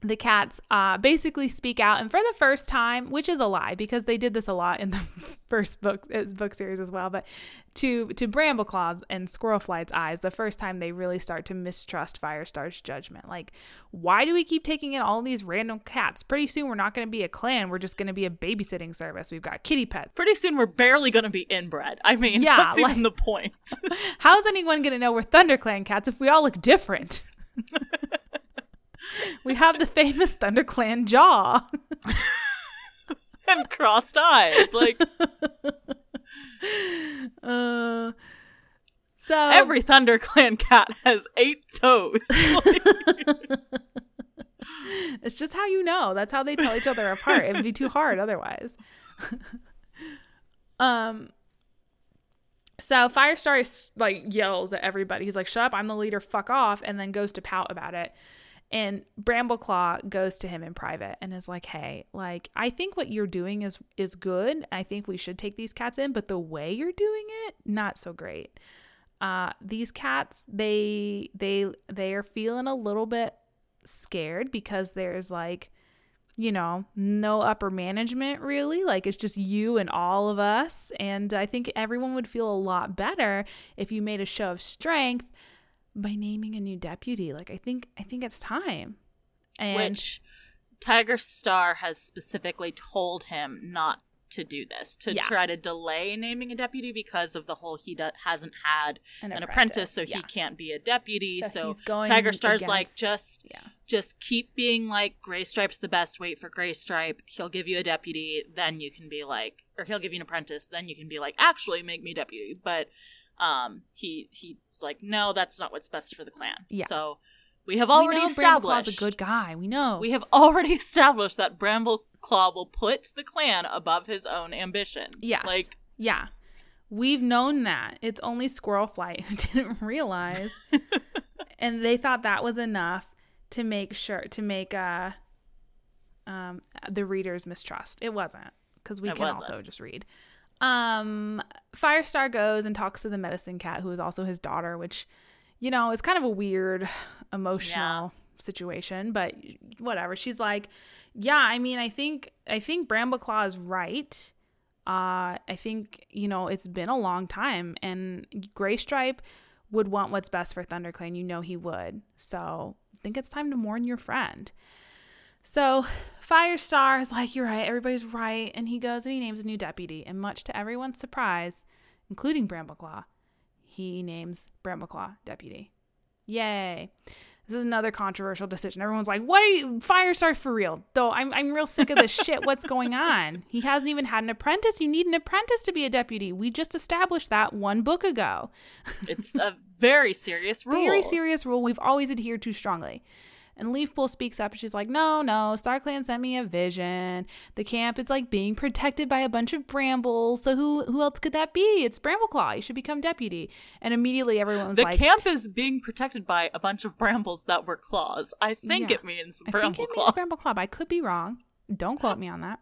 The cats basically speak out, and for the first time, which is a lie because they did this a lot in the first book series as well, but to Brambleclaw's and Squirrelflight's eyes, the first time they really start to mistrust Firestar's judgment. Like, why do we keep taking in all these random cats? Pretty soon we're not going to be a clan. We're just going to be a babysitting service. We've got kitty pets. Pretty soon we're barely going to be inbred. I mean, yeah, that's like, even the point. How's anyone going to know we're ThunderClan cats if we all look different? We have the famous ThunderClan jaw and crossed eyes. Like, so every ThunderClan cat has 8 toes. It's just how you know. That's how they tell each other apart. It'd be too hard otherwise. So Firestar is, like, yells at everybody. He's like, "Shut up! I'm the leader. Fuck off!" And then goes to pout about it. And Brambleclaw goes to him in private and is like, hey, like, I think what you're doing is good. I think we should take these cats in, but the way you're doing it, not so great. These cats, they are feeling a little bit scared because there's, like, you know, no upper management really. Like, it's just you and all of us. And I think everyone would feel a lot better if you made a show of strength by naming a new deputy. Like, I think it's time. And which Tigerstar has specifically told him not to do this, to try to delay naming a deputy because of the whole hasn't had an apprentice, so he can't be a deputy. So Tigerstar's like, just keep being like, Graystripe's the best, wait for Graystripe, he'll give you a deputy, then you can be like, or he'll give you an apprentice, then you can be like, actually make me deputy. But he's like, no, that's not what's best for the clan. Yeah. So we have already established Brambleclaw's a good guy. We know. We have already established that Brambleclaw will put the clan above his own ambition. Yes. Like, yeah. We've known that. It's only Squirrelflight who didn't realize. And they thought that was enough to make sure to make the readers mistrust. It wasn't, because we can also just read. Firestar goes and talks to the medicine cat, who is also his daughter, which, you know, is kind of a weird emotional situation, but whatever. She's like, yeah, I mean, I think Brambleclaw is right. I think, you know, it's been a long time, and Graystripe would want what's best for ThunderClan. You know he would. So I think it's time to mourn your friend. So Firestar is like, you're right, everybody's right. And he goes and he names a new deputy. And much to everyone's surprise, including Brambleclaw, he names Brambleclaw deputy. Yay. This is another controversial decision. Everyone's like, what are you, Firestar, for real? Though I'm real sick of this shit. What's going on? He hasn't even had an apprentice. You need an apprentice to be a deputy. We just established that one book ago. It's a very serious rule. Very serious rule we've always adhered to strongly. And Leafpool speaks up, and she's like, no, StarClan sent me a vision. The camp is, like, being protected by a bunch of brambles. So who else could that be? It's Brambleclaw. You should become deputy. And immediately everyone's like, the camp is being protected by a bunch of brambles that were claws. I think it means Brambleclaw. I think it means Brambleclaw, but I could be wrong. Don't quote me on that.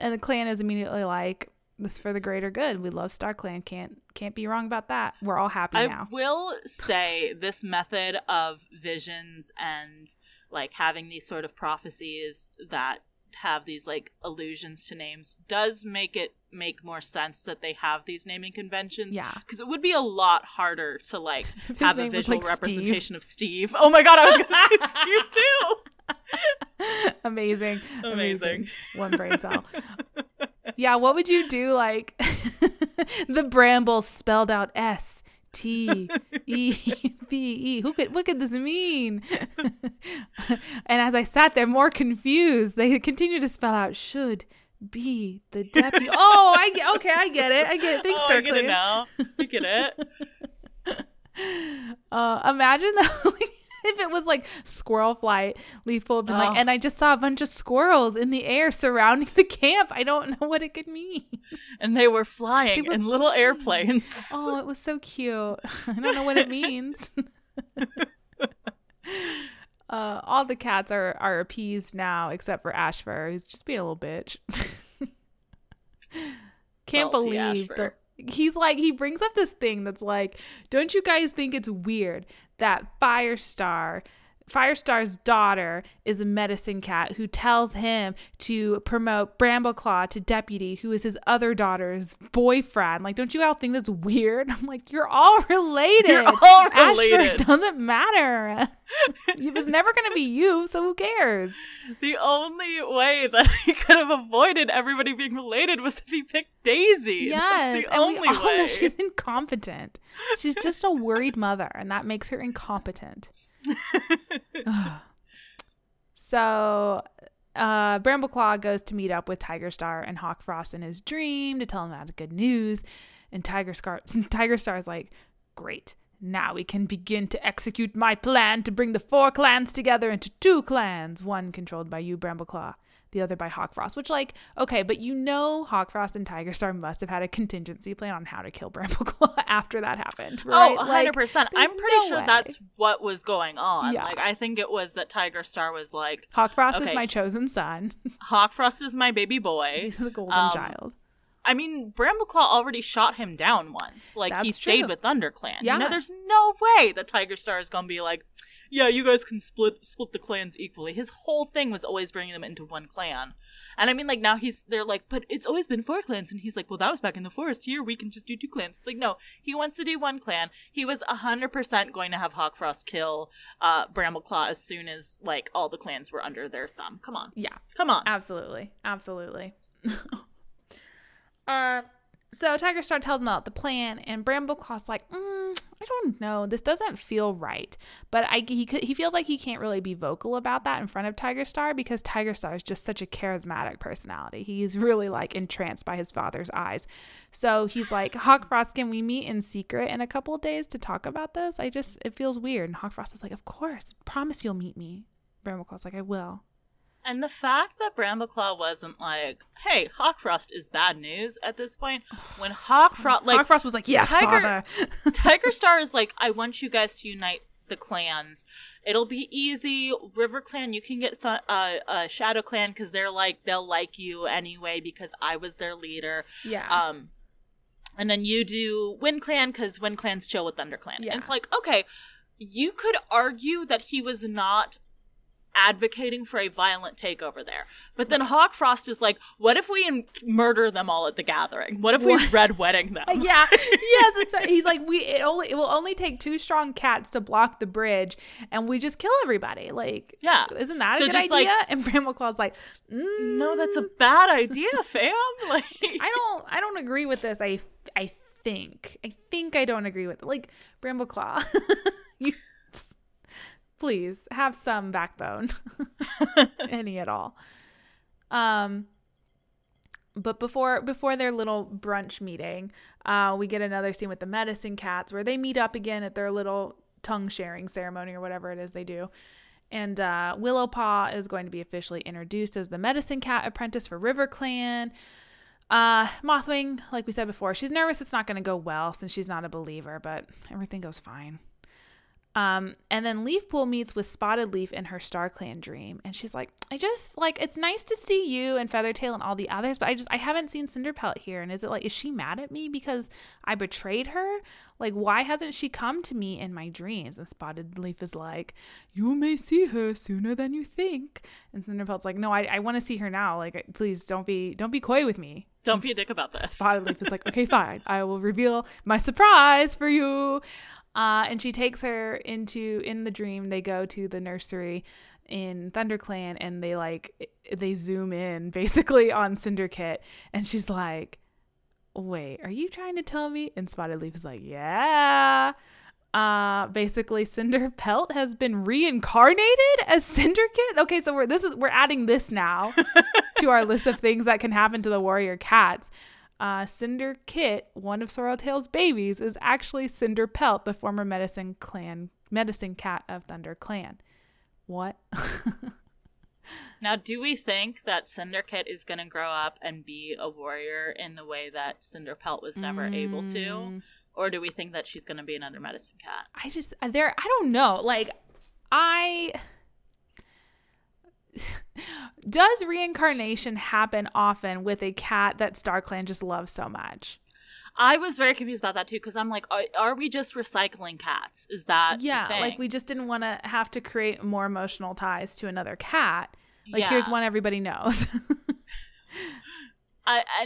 And the clan is immediately like, this for the greater good. We love StarClan. Can't be wrong about that. We're all happy now. I will say, this method of visions and, like, having these sort of prophecies that have these, like, allusions to names does make it make more sense that they have these naming conventions. Yeah. Because it would be a lot harder to, like, have a visual representation of Steve. Oh, my God. I was going to say Steve, too. Amazing. One brain cell. Yeah, what would you do, like, the bramble spelled out STEVE? What could this mean? And as I sat there more confused, they continued to spell out, should be the deputy. Oh, I get it. Thanks, StarClan. I get it now. You get it. Imagine that. If it was like Squirrelflight, Leafpool, like, and I just saw a bunch of squirrels in the air surrounding the camp. I don't know what it could mean. And they were flying in little airplanes. Oh, it was so cute. I don't know what it means. All the cats are appeased now, except for Ashfur. He's just being a little bitch. Can't believe Ashfur. He's like, he brings up this thing that's like, don't you guys think it's weird that Firestar's daughter is a medicine cat who tells him to promote Brambleclaw to deputy, who is his other daughter's boyfriend? Like, don't you all think that's weird? I'm like, you're all related. Ashfur doesn't matter. It was never going to be you, so who cares? The only way that he could have avoided everybody being related was if he picked Daisy. Yes, that's the only way. She's incompetent. She's just a worried mother, and that makes her incompetent. So Brambleclaw goes to meet up with Tigerstar and Hawkfrost in his dream to tell him about the good news, and Tigerstar is like, great, now we can begin to execute my plan to bring the 4 clans together into 2 clans, one controlled by you, Brambleclaw, the other by Hawkfrost, which, like, okay, but you know Hawkfrost and Tigerstar must have had a contingency plan on how to kill Brambleclaw after that happened, right? Oh, 100%. Like, I'm pretty sure that's what was going on. Yeah. Like, I think it was that Tigerstar was like, Hawkfrost is my chosen son. Hawkfrost is my baby boy. He's the golden child. I mean, Brambleclaw already shot him down once. Like, that's he stayed true. With ThunderClan. Yeah. You know, there's no way that Tigerstar is going to be like, yeah, you guys can split the clans equally. His whole thing was always bringing them into one clan. And I mean, like, now they're like, but it's always been 4 clans. And he's like, well, that was back in the forest. Here, we can just do 2 clans. It's like, no, he wants to do 1 clan. He was 100% going to have Hawkfrost kill Brambleclaw as soon as, like, all the clans were under their thumb. Come on. Yeah. Come on. Absolutely. Absolutely. So Tigerstar tells him about the plan, and Brambleclaw's like, I don't know. This doesn't feel right. But he feels like he can't really be vocal about that in front of Tigerstar because Tigerstar is just such a charismatic personality. He's really, like, entranced by his father's eyes. So he's like, Hawkfrost, can we meet in secret in a couple of days to talk about this? It feels weird. And Hawkfrost is like, of course. Promise you'll meet me. Brambleclaw's like, I will. And the fact that Brambleclaw wasn't like, hey, Hawkfrost is bad news at this point. When Hawkfrost was like, yes, father. Tigerstar is like, I want you guys to unite the clans. It'll be easy. River Clan, you can get Shadow Clan because they're like, they'll like you anyway because I was their leader. Yeah. And then you do Wind Clan because Wind Clan's chill with Thunder Clan. Yeah. And it's like, okay, you could argue that he was not advocating for a violent takeover there. But then Hawkfrost is like, what if we murder them all at the gathering? What if we red wedding them? Yeah. Yes. He's like, it will only take 2 strong cats to block the bridge and we just kill everybody. Like, yeah. Isn't that a good idea? Like, and Brambleclaw's like, no, that's a bad idea, fam. Like, I don't agree with this. I think I don't agree with it. Like, Brambleclaw. Please have some backbone, any at all. But before their little brunch meeting, we get another scene with the medicine cats where they meet up again at their little tongue sharing ceremony or whatever it is they do. And Willowpaw is going to be officially introduced as the medicine cat apprentice for River Clan. Mothwing, like we said before, she's nervous it's not going to go well since she's not a believer, but everything goes fine. And then Leafpool meets with Spottedleaf in her StarClan dream. And she's like, I just, like, it's nice to see you and Feathertail and all the others, but I haven't seen Cinderpelt here. And is she mad at me because I betrayed her? Like, why hasn't she come to me in my dreams? And Spottedleaf is like, you may see her sooner than you think. And Cinderpelt's like, no, I want to see her now. Like, please don't be coy with me. Don't be a dick about this. Spottedleaf is like, okay, fine. I will reveal my surprise for you. And she takes her in the dream, they go to the nursery in ThunderClan and they zoom in basically on Cinderkit. And she's like, wait, are you trying to tell me? And Spottedleaf is like, yeah. Basically Cinderpelt has been reincarnated as Cinderkit. Okay, so we're adding this now to our list of things that can happen to the warrior cats. Cinderkit, one of Sorreltail's babies, is actually Cinderpelt, the former medicine clan Medicine Cat of Thunder Clan. What? Now, do we think that Cinderkit is going to grow up and be a warrior in the way that Cinderpelt was never able to? Or do we think that she's going to be another medicine cat? I don't know. Does reincarnation happen often with a cat that StarClan just loves so much? I was very confused about that too, because I'm like, are we just recycling cats? Is that the thing? We just didn't want to have to create more emotional ties to another cat. Here's one everybody knows.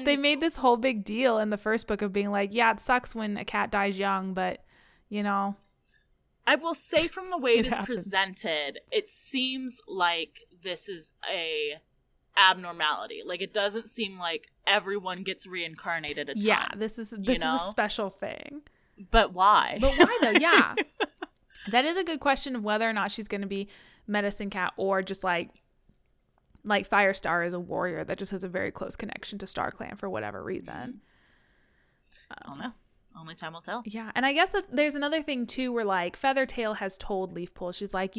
They made this whole big deal in the first book of being like, yeah, it sucks when a cat dies young, but, you know. I will say from the way it is presented, it seems like this is a abnormality. Like, it doesn't seem like everyone gets reincarnated at a time. Yeah, this is a special thing. But why? But why, though? Yeah. That is a good question of whether or not she's going to be Medicine Cat or just like Firestar is a warrior that just has a very close connection to StarClan for whatever reason. I don't know. Only time will tell. Yeah. And I guess there's another thing too, where Feathertail has told Leafpool, she's like,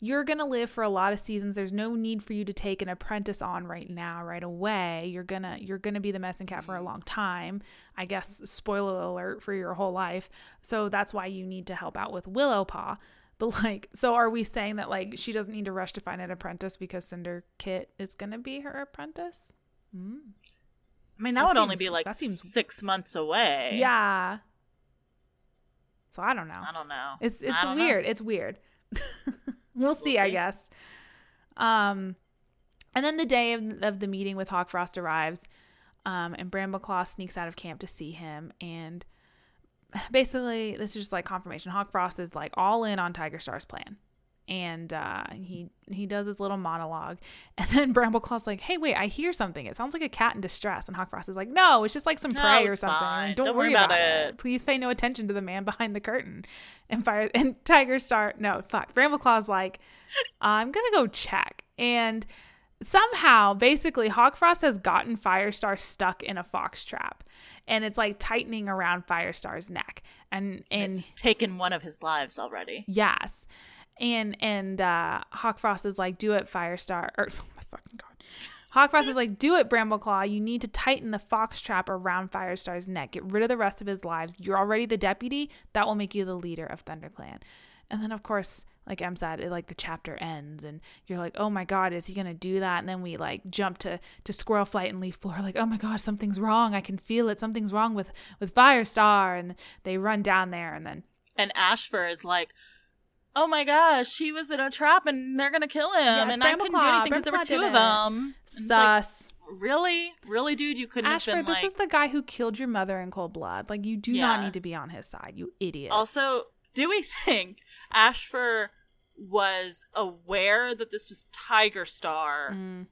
you're going to live for a lot of seasons. There's no need for you to take an apprentice on right away. You're going to be the medicine cat for a long time. I guess, spoiler alert, for your whole life. So that's why you need to help out with Willowpaw. But so are we saying that she doesn't need to rush to find an apprentice because Cinderkit is going to be her apprentice? I mean, that would only be 6 months away. Yeah. So I don't know. It's weird. It's weird. We'll see, I guess. And then the day of the meeting with Hawkfrost arrives, and Brambleclaw sneaks out of camp to see him. And basically, this is just confirmation. Hawkfrost is all in on Tigerstar's plan. And he does his little monologue, and then Brambleclaw's like, "Hey, wait! I hear something. It sounds like a cat in distress." And Hawkfrost is like, "No, it's just some prey or something. Fine. Don't worry about it. Please pay no attention to the man behind the curtain." And Brambleclaw's like, "I'm gonna go check." And somehow, basically, Hawkfrost has gotten Firestar stuck in a fox trap, and it's tightening around Firestar's neck, and it's taken one of his lives already. Yes. And Hawkfrost is like, do it, Firestar. Oh my fucking God. Hawkfrost is like, do it, Brambleclaw. You need to tighten the fox trap around Firestar's neck. Get rid of the rest of his lives. You're already the deputy. That will make you the leader of ThunderClan. And then, of course, like Em said, the chapter ends. And you're like, oh my God, is he going to do that? And then we jump to Squirrelflight and Leafpool. Like, oh my God, something's wrong. I can feel it. Something's wrong with Firestar. And they run down there. And Ashfur is like, oh my gosh, he was in a trap and they're going to kill him. Yeah, and I couldn't do anything because there were two of them. Sus. Really? Really, dude? You couldn't have been like... Ashford, this is the guy who killed your mother in cold blood. You do not need to be on his side, you idiot. Also, do we think Ashford was aware that this was Tigerstar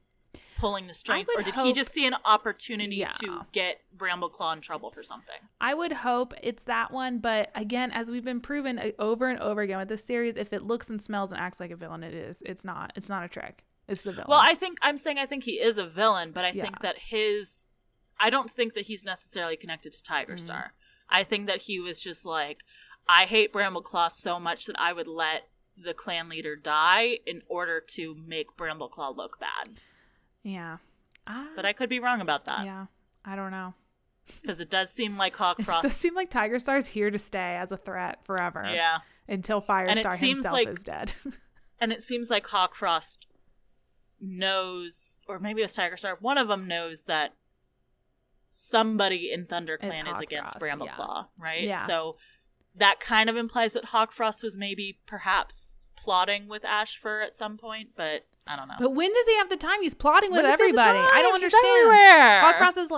pulling the strings? Or did he just see an opportunity to get Brambleclaw in trouble for something? I would hope it's that one. But again, as we've been proven over and over again with this series, if it looks and smells and acts like a villain, it is. It's not a trick. It's the villain. Well, I think he is a villain, but I think that I don't think that he's necessarily connected to Tigerstar. I think that he was just like, I hate Brambleclaw so much that I would let the clan leader die in order to make Brambleclaw look bad. Yeah. But I could be wrong about that. Yeah. I don't know. Because it does seem like Hawkfrost. It does seem like Tigerstar's here to stay as a threat forever. Yeah. Until Firestar himself is dead. And it seems like Hawkfrost knows, or maybe it's Tigerstar, one of them knows that somebody in ThunderClan is against Brambleclaw, right? Yeah. So that kind of implies that Hawkfrost was maybe perhaps plotting with Ashfur at some point, but... I don't know. But when does he have the time? He's plotting with everybody. I don't understand. Hawkfrost is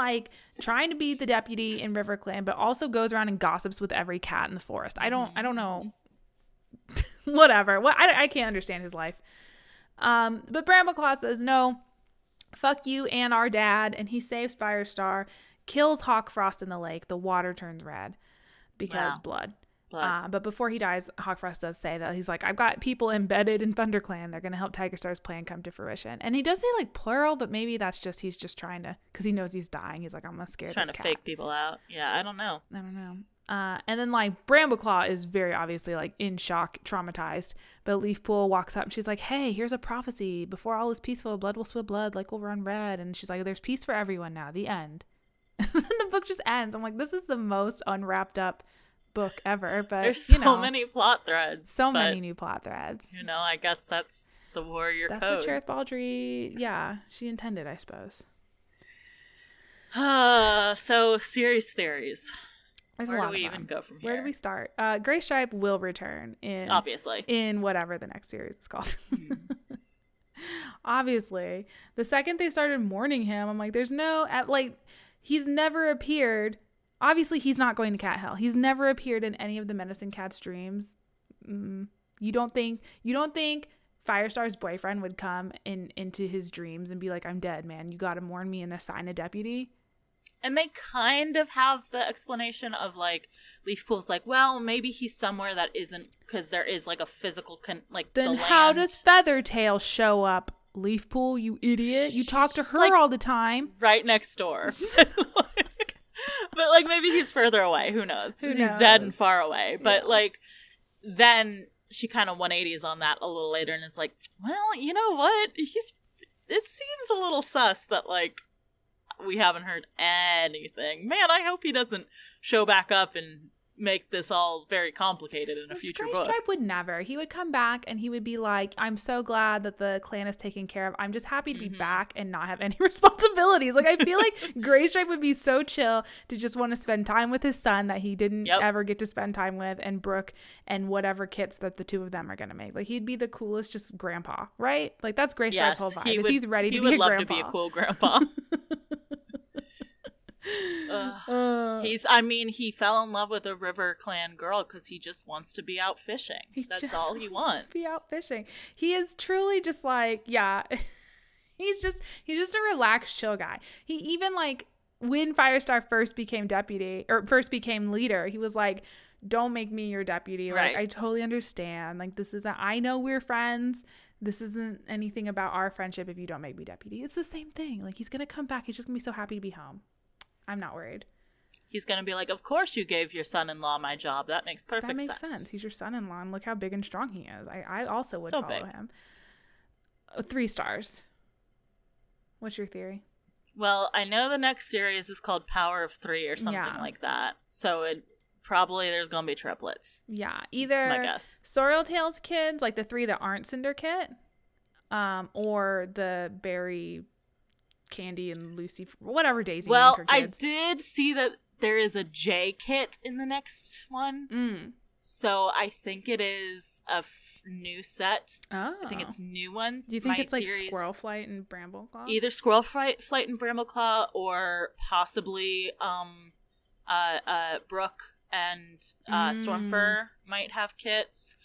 trying to be the deputy in RiverClan, but also goes around and gossips with every cat in the forest. I don't know. Whatever. Well, I can't understand his life. But Brambleclaw says, no, fuck you and our dad. And he saves Firestar, kills Hawkfrost in the lake. The water turns red because blood. But before he dies, Hawkfrost does say that he's like, I've got people embedded in ThunderClan. They're going to help Tigerstar's plan come to fruition. And he does say plural, but maybe that's just, he's just trying to, because he knows he's dying. He's like, I'm going to scare this cat. Trying to fake people out. Yeah, I don't know. And then, like, Brambleclaw is very obviously, like, in shock, traumatized. But Leafpool walks up and she's like, hey, here's a prophecy. Before all is peaceful, blood will spill blood, like will run red. And she's like, there's peace for everyone now. The end. And then the book just ends. I'm like, this is the most unwrapped up book ever. But there's so many plot threads. So many new plot threads. You know, I guess that's the warrior code. That's what Cherith Baldry, she intended, I suppose. So, series theories. There's Where do we even go from here? Where do we start? Graystripe will return in... Obviously. In whatever the next series is called. Obviously. The second they started mourning him, I'm like, there's no... he's never appeared... Obviously, he's not going to cat hell. He's never appeared in any of the Medicine Cat's dreams. You don't think Firestar's boyfriend would come into his dreams and be like, I'm dead, man. You got to mourn me and assign a deputy? And they kind of have the explanation of, like, Leafpool's like, well, maybe he's somewhere that isn't, because there is, like, a physical, then the how land. Does Feathertail show up, Leafpool, you idiot? You talk to her all the time. Right next door. but maybe he's further away. Who knows? He's dead and far away. But, then she kind of 180s on that a little later and is like, well, you know what? It seems a little sus that, we haven't heard anything. Man, I hope he doesn't show back up and make this all very complicated in a future book. Graystripe would never. He would come back and he would be like, I'm so glad that the clan is taken care of. I'm just happy to be back and not have any responsibilities. I feel like Graystripe would be so chill to just want to spend time with his son that he didn't ever get to spend time with, and Brooke and whatever kits that the two of them are going to make. He'd be the coolest just grandpa, right? That's Graystripe's whole vibe. He's ready to be a grandpa. He would love to be a cool grandpa. He fell in love with a river clan girl because he just wants to be out fishing. That's all he wants. Be out fishing. He is truly just he's just a relaxed, chill guy. He even when Firestar first became deputy or first became leader, he was like, "Don't make me your deputy." Right. I totally understand. This isn't. I know we're friends. This isn't anything about our friendship. If you don't make me deputy, it's the same thing. He's gonna come back. He's just gonna be so happy to be home. I'm not worried. He's going to be like, of course you gave your son-in-law my job. That makes perfect sense. He's your son-in-law, and look how big and strong he is. I also would follow him. 3 stars. What's your theory? Well, I know the next series is called Power of 3 or something like that. So it probably there's going to be triplets. Yeah. Either my guess. Sorreltail's kids, the 3 that aren't Cinderkit, or the Berry... Candy and Lucy, whatever Daisy. Well, I did see that there is a J kit in the next one, so I think it is a new set. Oh, I think it's new ones. Do you think it's Squirrelflight and Brambleclaw? Either Squirrelflight and Brambleclaw, or possibly Brooke and Stormfur might have kits.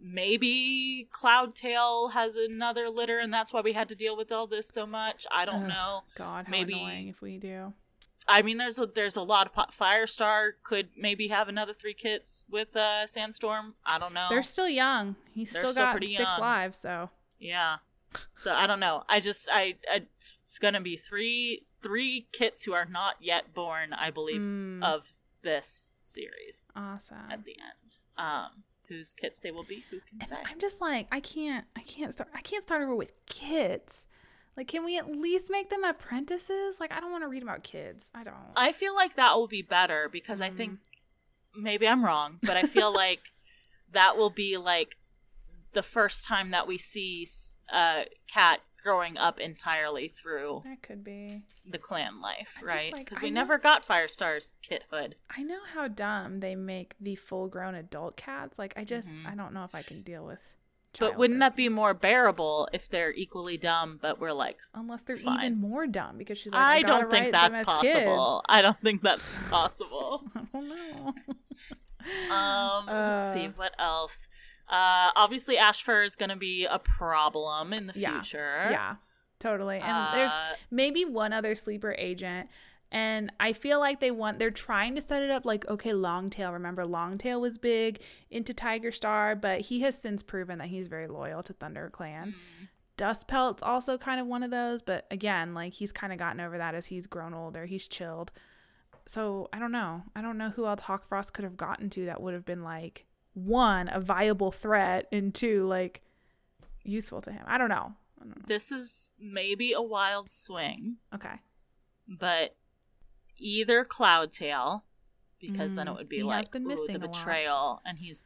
Maybe Cloudtail has another litter, and that's why we had to deal with all this so much. I don't know. God, how annoying if we do. I mean, there's a lot of Firestar could maybe have another 3 kits with Sandstorm. I don't know. They're still young. He's still got 6 lives, so yeah. So I don't know. I just it's gonna be three kits who are not yet born, I believe, of this series. Awesome. At the end. Whose kits they will be, who can say? I'm just I can't start over with kids. Can we at least make them apprentices? I don't want to read about kids. I don't. I feel like that will be better because I think maybe I'm wrong, but I feel like that will be the first time that we see Cat growing up entirely through that could be the clan life, right? Because we never got Firestar's kit hood. I know how dumb they make the full-grown adult cats. I don't know if I can deal with. But wouldn't that be more bearable if they're equally dumb? But we're unless they're even more dumb because she's. I don't think that's possible. I don't think that's possible. I don't know. Let's see what else. Obviously Ashfur is going to be a problem in the future. Yeah, totally. And there's maybe one other sleeper agent. And I feel like they're trying to set it up okay, Longtail. Remember, Longtail was big into Tigerstar, but he has since proven that he's very loyal to Thunder Clan. Dustpelt's also kind of one of those, but again, he's kind of gotten over that as he's grown older. He's chilled. So I don't know. I don't know who else Hawkfrost could have gotten to that would have been like, one, a viable threat, and two, like, useful to him. I don't know. This is maybe a wild swing. Okay. But either Cloudtail, because then it would be like, ooh, the betrayal, and he's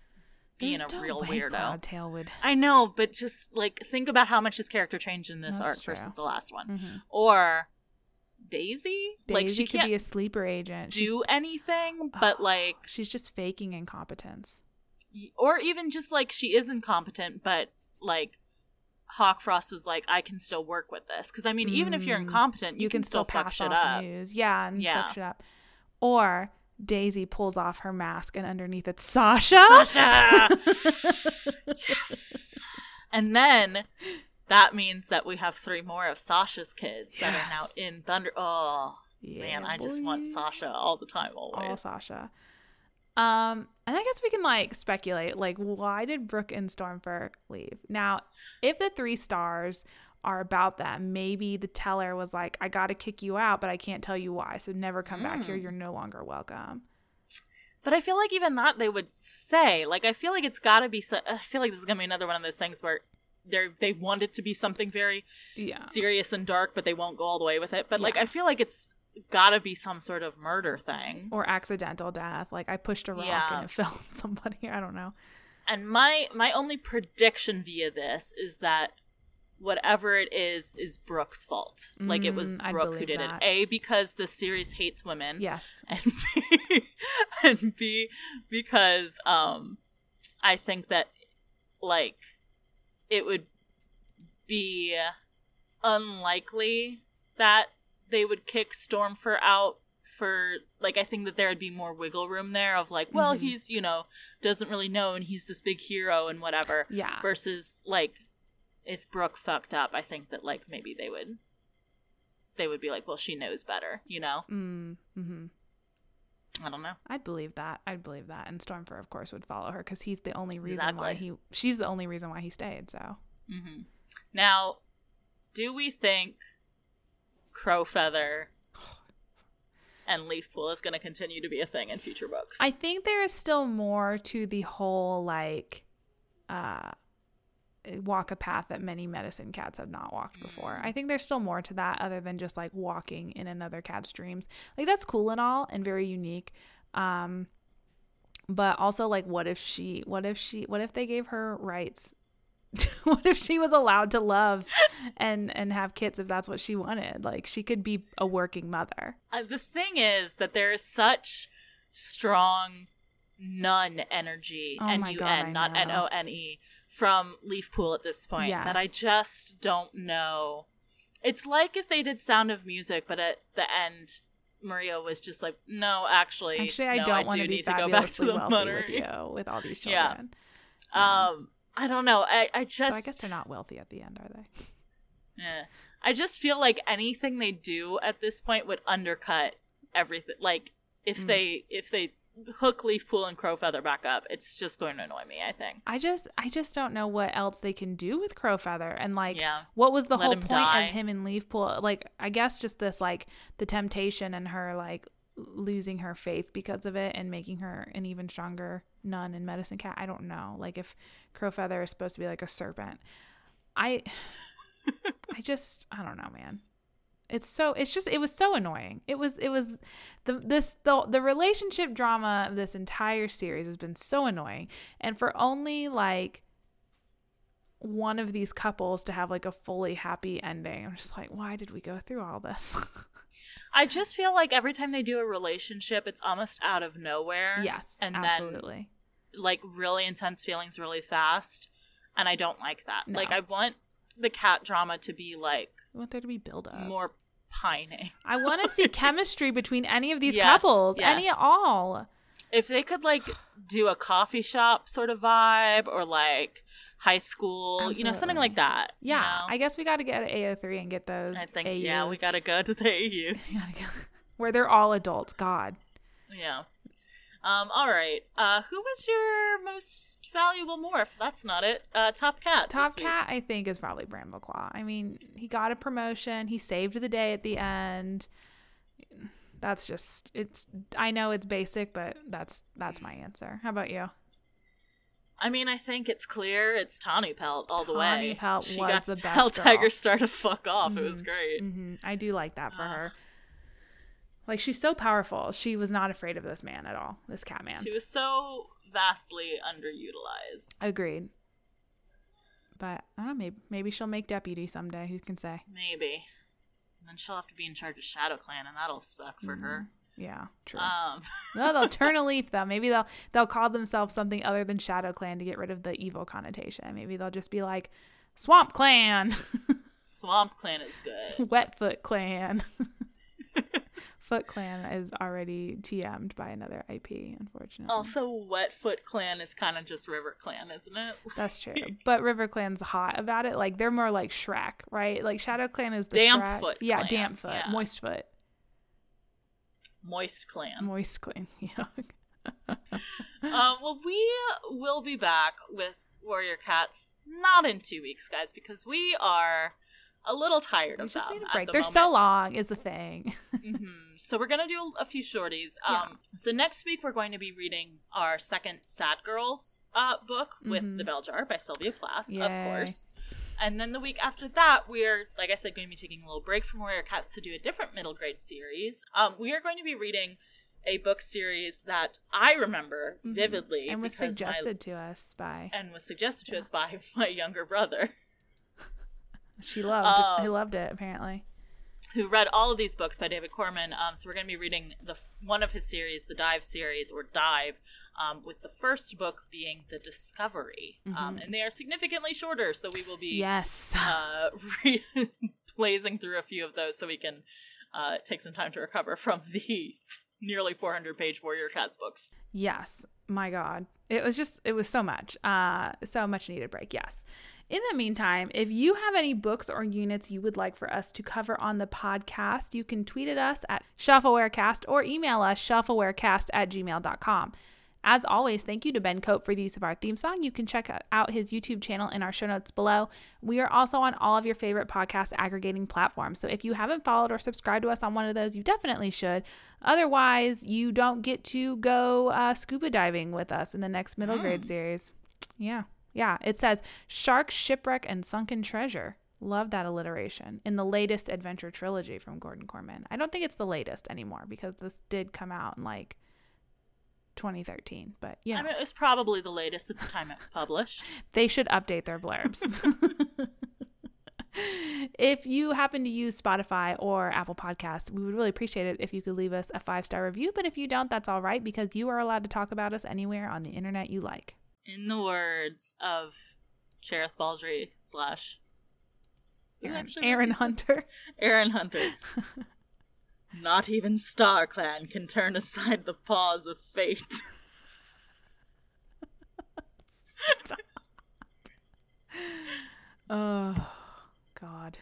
being a real weirdo. Cloudtail would. I know, but just like think about how much his character changed in this arc versus the last one. Mm-hmm. Or Daisy, like she could be a sleeper agent. Do anything, but like she's just faking incompetence. Or even just like she is incompetent, but like Hawkfrost was like, I can still work with this. Because I mean, even if you're incompetent, you can still pass shit up. News. Yeah, and fuck shit up. Or Daisy pulls off her mask and underneath it's Sasha! Yes! And then that means that we have 3 more of Sasha's kids that are now in Thunder. Oh, yeah, man, I just want Sasha all the time, always. All Sasha. And I guess we can like speculate, like, why did Brooke and Stormfur leave? Now, if the 3 stars are about that, maybe the teller was like, I gotta kick you out, but I can't tell you why, so never come back here, you're no longer welcome. But I feel like even that they would say, like, I feel like it's gotta be, I feel like this is gonna be another one of those things where they want it to be something very serious and dark, but they won't go all the way with it. But like, I feel like it's gotta be some sort of murder thing or accidental death, like I pushed a rock and it fell on somebody. I don't know. And my only prediction via this is that whatever it is Brooke's fault. Like it was Brooke who did it. A, because the series hates women. Yes. And B because I think that like it would be unlikely that they would kick Stormfur out for, like, I think that there would be more wiggle room there of, like, well, he's, you know, doesn't really know and he's this big hero and whatever. Yeah. Versus, like, if Brooke fucked up, I think that, like, maybe they would be like, well, she knows better, you know? Mm-hmm. I don't know. I'd believe that. And Stormfur, of course, would follow her because he's the only reason why she's the only reason why he stayed, so. Mm-hmm. Now, do we think Crowfeather and Leafpool is going to continue to be a thing in future books? I think there is still more to the whole, like, walk a path that many medicine cats have not walked before. I think there's still more to that other than just, like, walking in another cat's dreams. Like, that's cool and all and very unique. But also, like, what if they gave her rights? What if she was allowed to love and have kids if that's what she wanted? Like, she could be a working mother. The thing is that there is such strong nun energy, N-U-N, not N-O-N-E, from Leafpool at this point that I just don't know. It's like if they did Sound of Music, but at the end, Maria was just like, no, actually I don't want to need to go back to the monarchy with all these children. Yeah. I don't know. I just... So I guess they're not wealthy at the end, are they? Yeah. I just feel like anything they do at this point would undercut everything. Like, if they hook Leafpool and Crowfeather back up, it's just going to annoy me, I think. I just don't know what else they can do with Crowfeather. And, like, what was the whole point of him and Leafpool? Like, I guess just this, like, the temptation and her, like, losing her faith because of it and making her an even stronger nun and medicine cat. I don't know, like, if Crowfeather is supposed to be like a serpent, I just, I don't know, man. It was so annoying. It was the relationship drama of this entire series has been so annoying, and for only like one of these couples to have like a fully happy ending, I'm just like, why did we go through all this? I just feel like every time they do a relationship, it's almost out of nowhere. Yes, and absolutely. Then, like, really intense feelings really fast, and I don't like that. No. Like, I want the cat drama to be, like... I want there to be build-up. More pining. I want to see chemistry between any of these couples. Yes. Any at all. If they could, like, do a coffee shop sort of vibe or, like... high school, absolutely. You know, something like that. Yeah, you know? I guess we got to get an AO3 and get those. I think, AUs. Yeah, we got to go to the AUs. Where they're all adults. God. Yeah. All right. Who was your most valuable morph? That's not it. Top cat. Top cat, I think, is probably Brambleclaw. I mean, he got a promotion. He saved the day at the end. That's just, it's, I know it's basic, but that's my answer. How about you? I mean, I think it's clear it's Tawnypelt all the way. Tawnypelt was got the best girl. She got to tell Tigerstar to fuck off. Mm-hmm. It was great. Mm-hmm. I do like that for her. Like, she's so powerful. She was not afraid of this man at all, this cat man. She was so vastly underutilized. Agreed. But, I don't know, maybe she'll make deputy someday. Who can say? Maybe. And then she'll have to be in charge of ShadowClan, and that'll suck for her. Yeah, true. No, they'll turn a leaf, though. Maybe they'll call themselves something other than ShadowClan to get rid of the evil connotation. Maybe they'll just be like, Swamp Clan! Swamp Clan is good. Wetfoot Clan. Foot Clan is already TM'd by another IP, unfortunately. Also, Wetfoot Clan is kind of just River Clan, isn't it? That's true. But River Clan's hot about it. Like, they're more like Shrek, right? Like, Shadow Clan is the damp Shrek. Foot Clan. Yeah, damp foot. Yeah. Moist foot. Moist Clan. Moist Clan, yeah. Well, we will be back with Warrior Cats not in 2 weeks, guys, because we are... a little tired of them. They're so long is the thing. Mm-hmm. So we're going to do a few shorties. Yeah. So next week we're going to be reading our second Sad Girls book with The Bell Jar by Sylvia Plath, of course. And then the week after that, we're, like I said, going to be taking a little break from Warrior Cats to do a different middle grade series. We are going to be reading a book series that I remember vividly. And was suggested to us by... And was suggested to us by my younger brother. She loved it. He loved it, apparently. Who read all of these books by David Corman. So we're going to be reading one of his series, the Dive series, or Dive, with the first book being The Discovery. And they are significantly shorter, so we will be blazing through a few of those so we can take some time to recover from the nearly 400-page Warrior Cats books. Yes. My God. It was so much. So much needed break, yes. In the meantime, if you have any books or units you would like for us to cover on the podcast, you can tweet at us at shelfawarecast or email us shelfawarecast@gmail.com. As always, thank you to Ben Cope for the use of our theme song. You can check out his YouTube channel in our show notes below. We are also on all of your favorite podcast aggregating platforms. So if you haven't followed or subscribed to us on one of those, you definitely should. Otherwise, you don't get to go scuba diving with us in the next middle grade series. Yeah. It says Shark, Shipwreck, and Sunken Treasure. Love that alliteration. In the latest adventure trilogy from Gordon Corman. I don't think it's the latest anymore because this did come out in 2013, but I mean, it was probably the latest at the time it was published. They should update their blurbs. If you happen to use Spotify or Apple Podcasts, we would really appreciate it if you could leave us a 5-star review, but if you don't, that's all right, because you are allowed to talk about us anywhere on the internet you like. In the words of Cherith Baldry / Aaron Hunter. Not even StarClan can turn aside the paws of fate. Stop. Oh, God.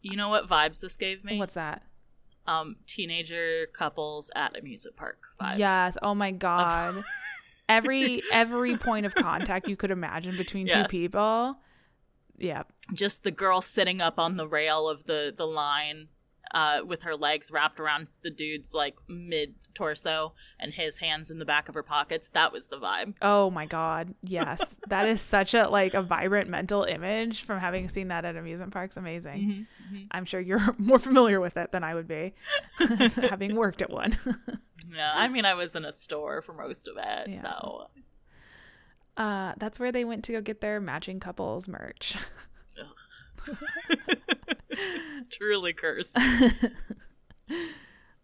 You know what vibes this gave me? What's that? Teenager couples at amusement park vibes. Yes. Oh, my God. Every point of contact you could imagine between two people. Yeah. Just the girl sitting up on the rail of the line with her legs wrapped around the dude's mid-torso and his hands in the back of her pockets. That was the vibe. Oh, my God. Yes. That is such a vibrant mental image from having seen that at amusement parks. Amazing. Mm-hmm, mm-hmm. I'm sure you're more familiar with it than I would be having worked at one. Yeah, I mean, I was in a store for most of it, so. That's where they went to go get their matching couples merch. Truly cursed.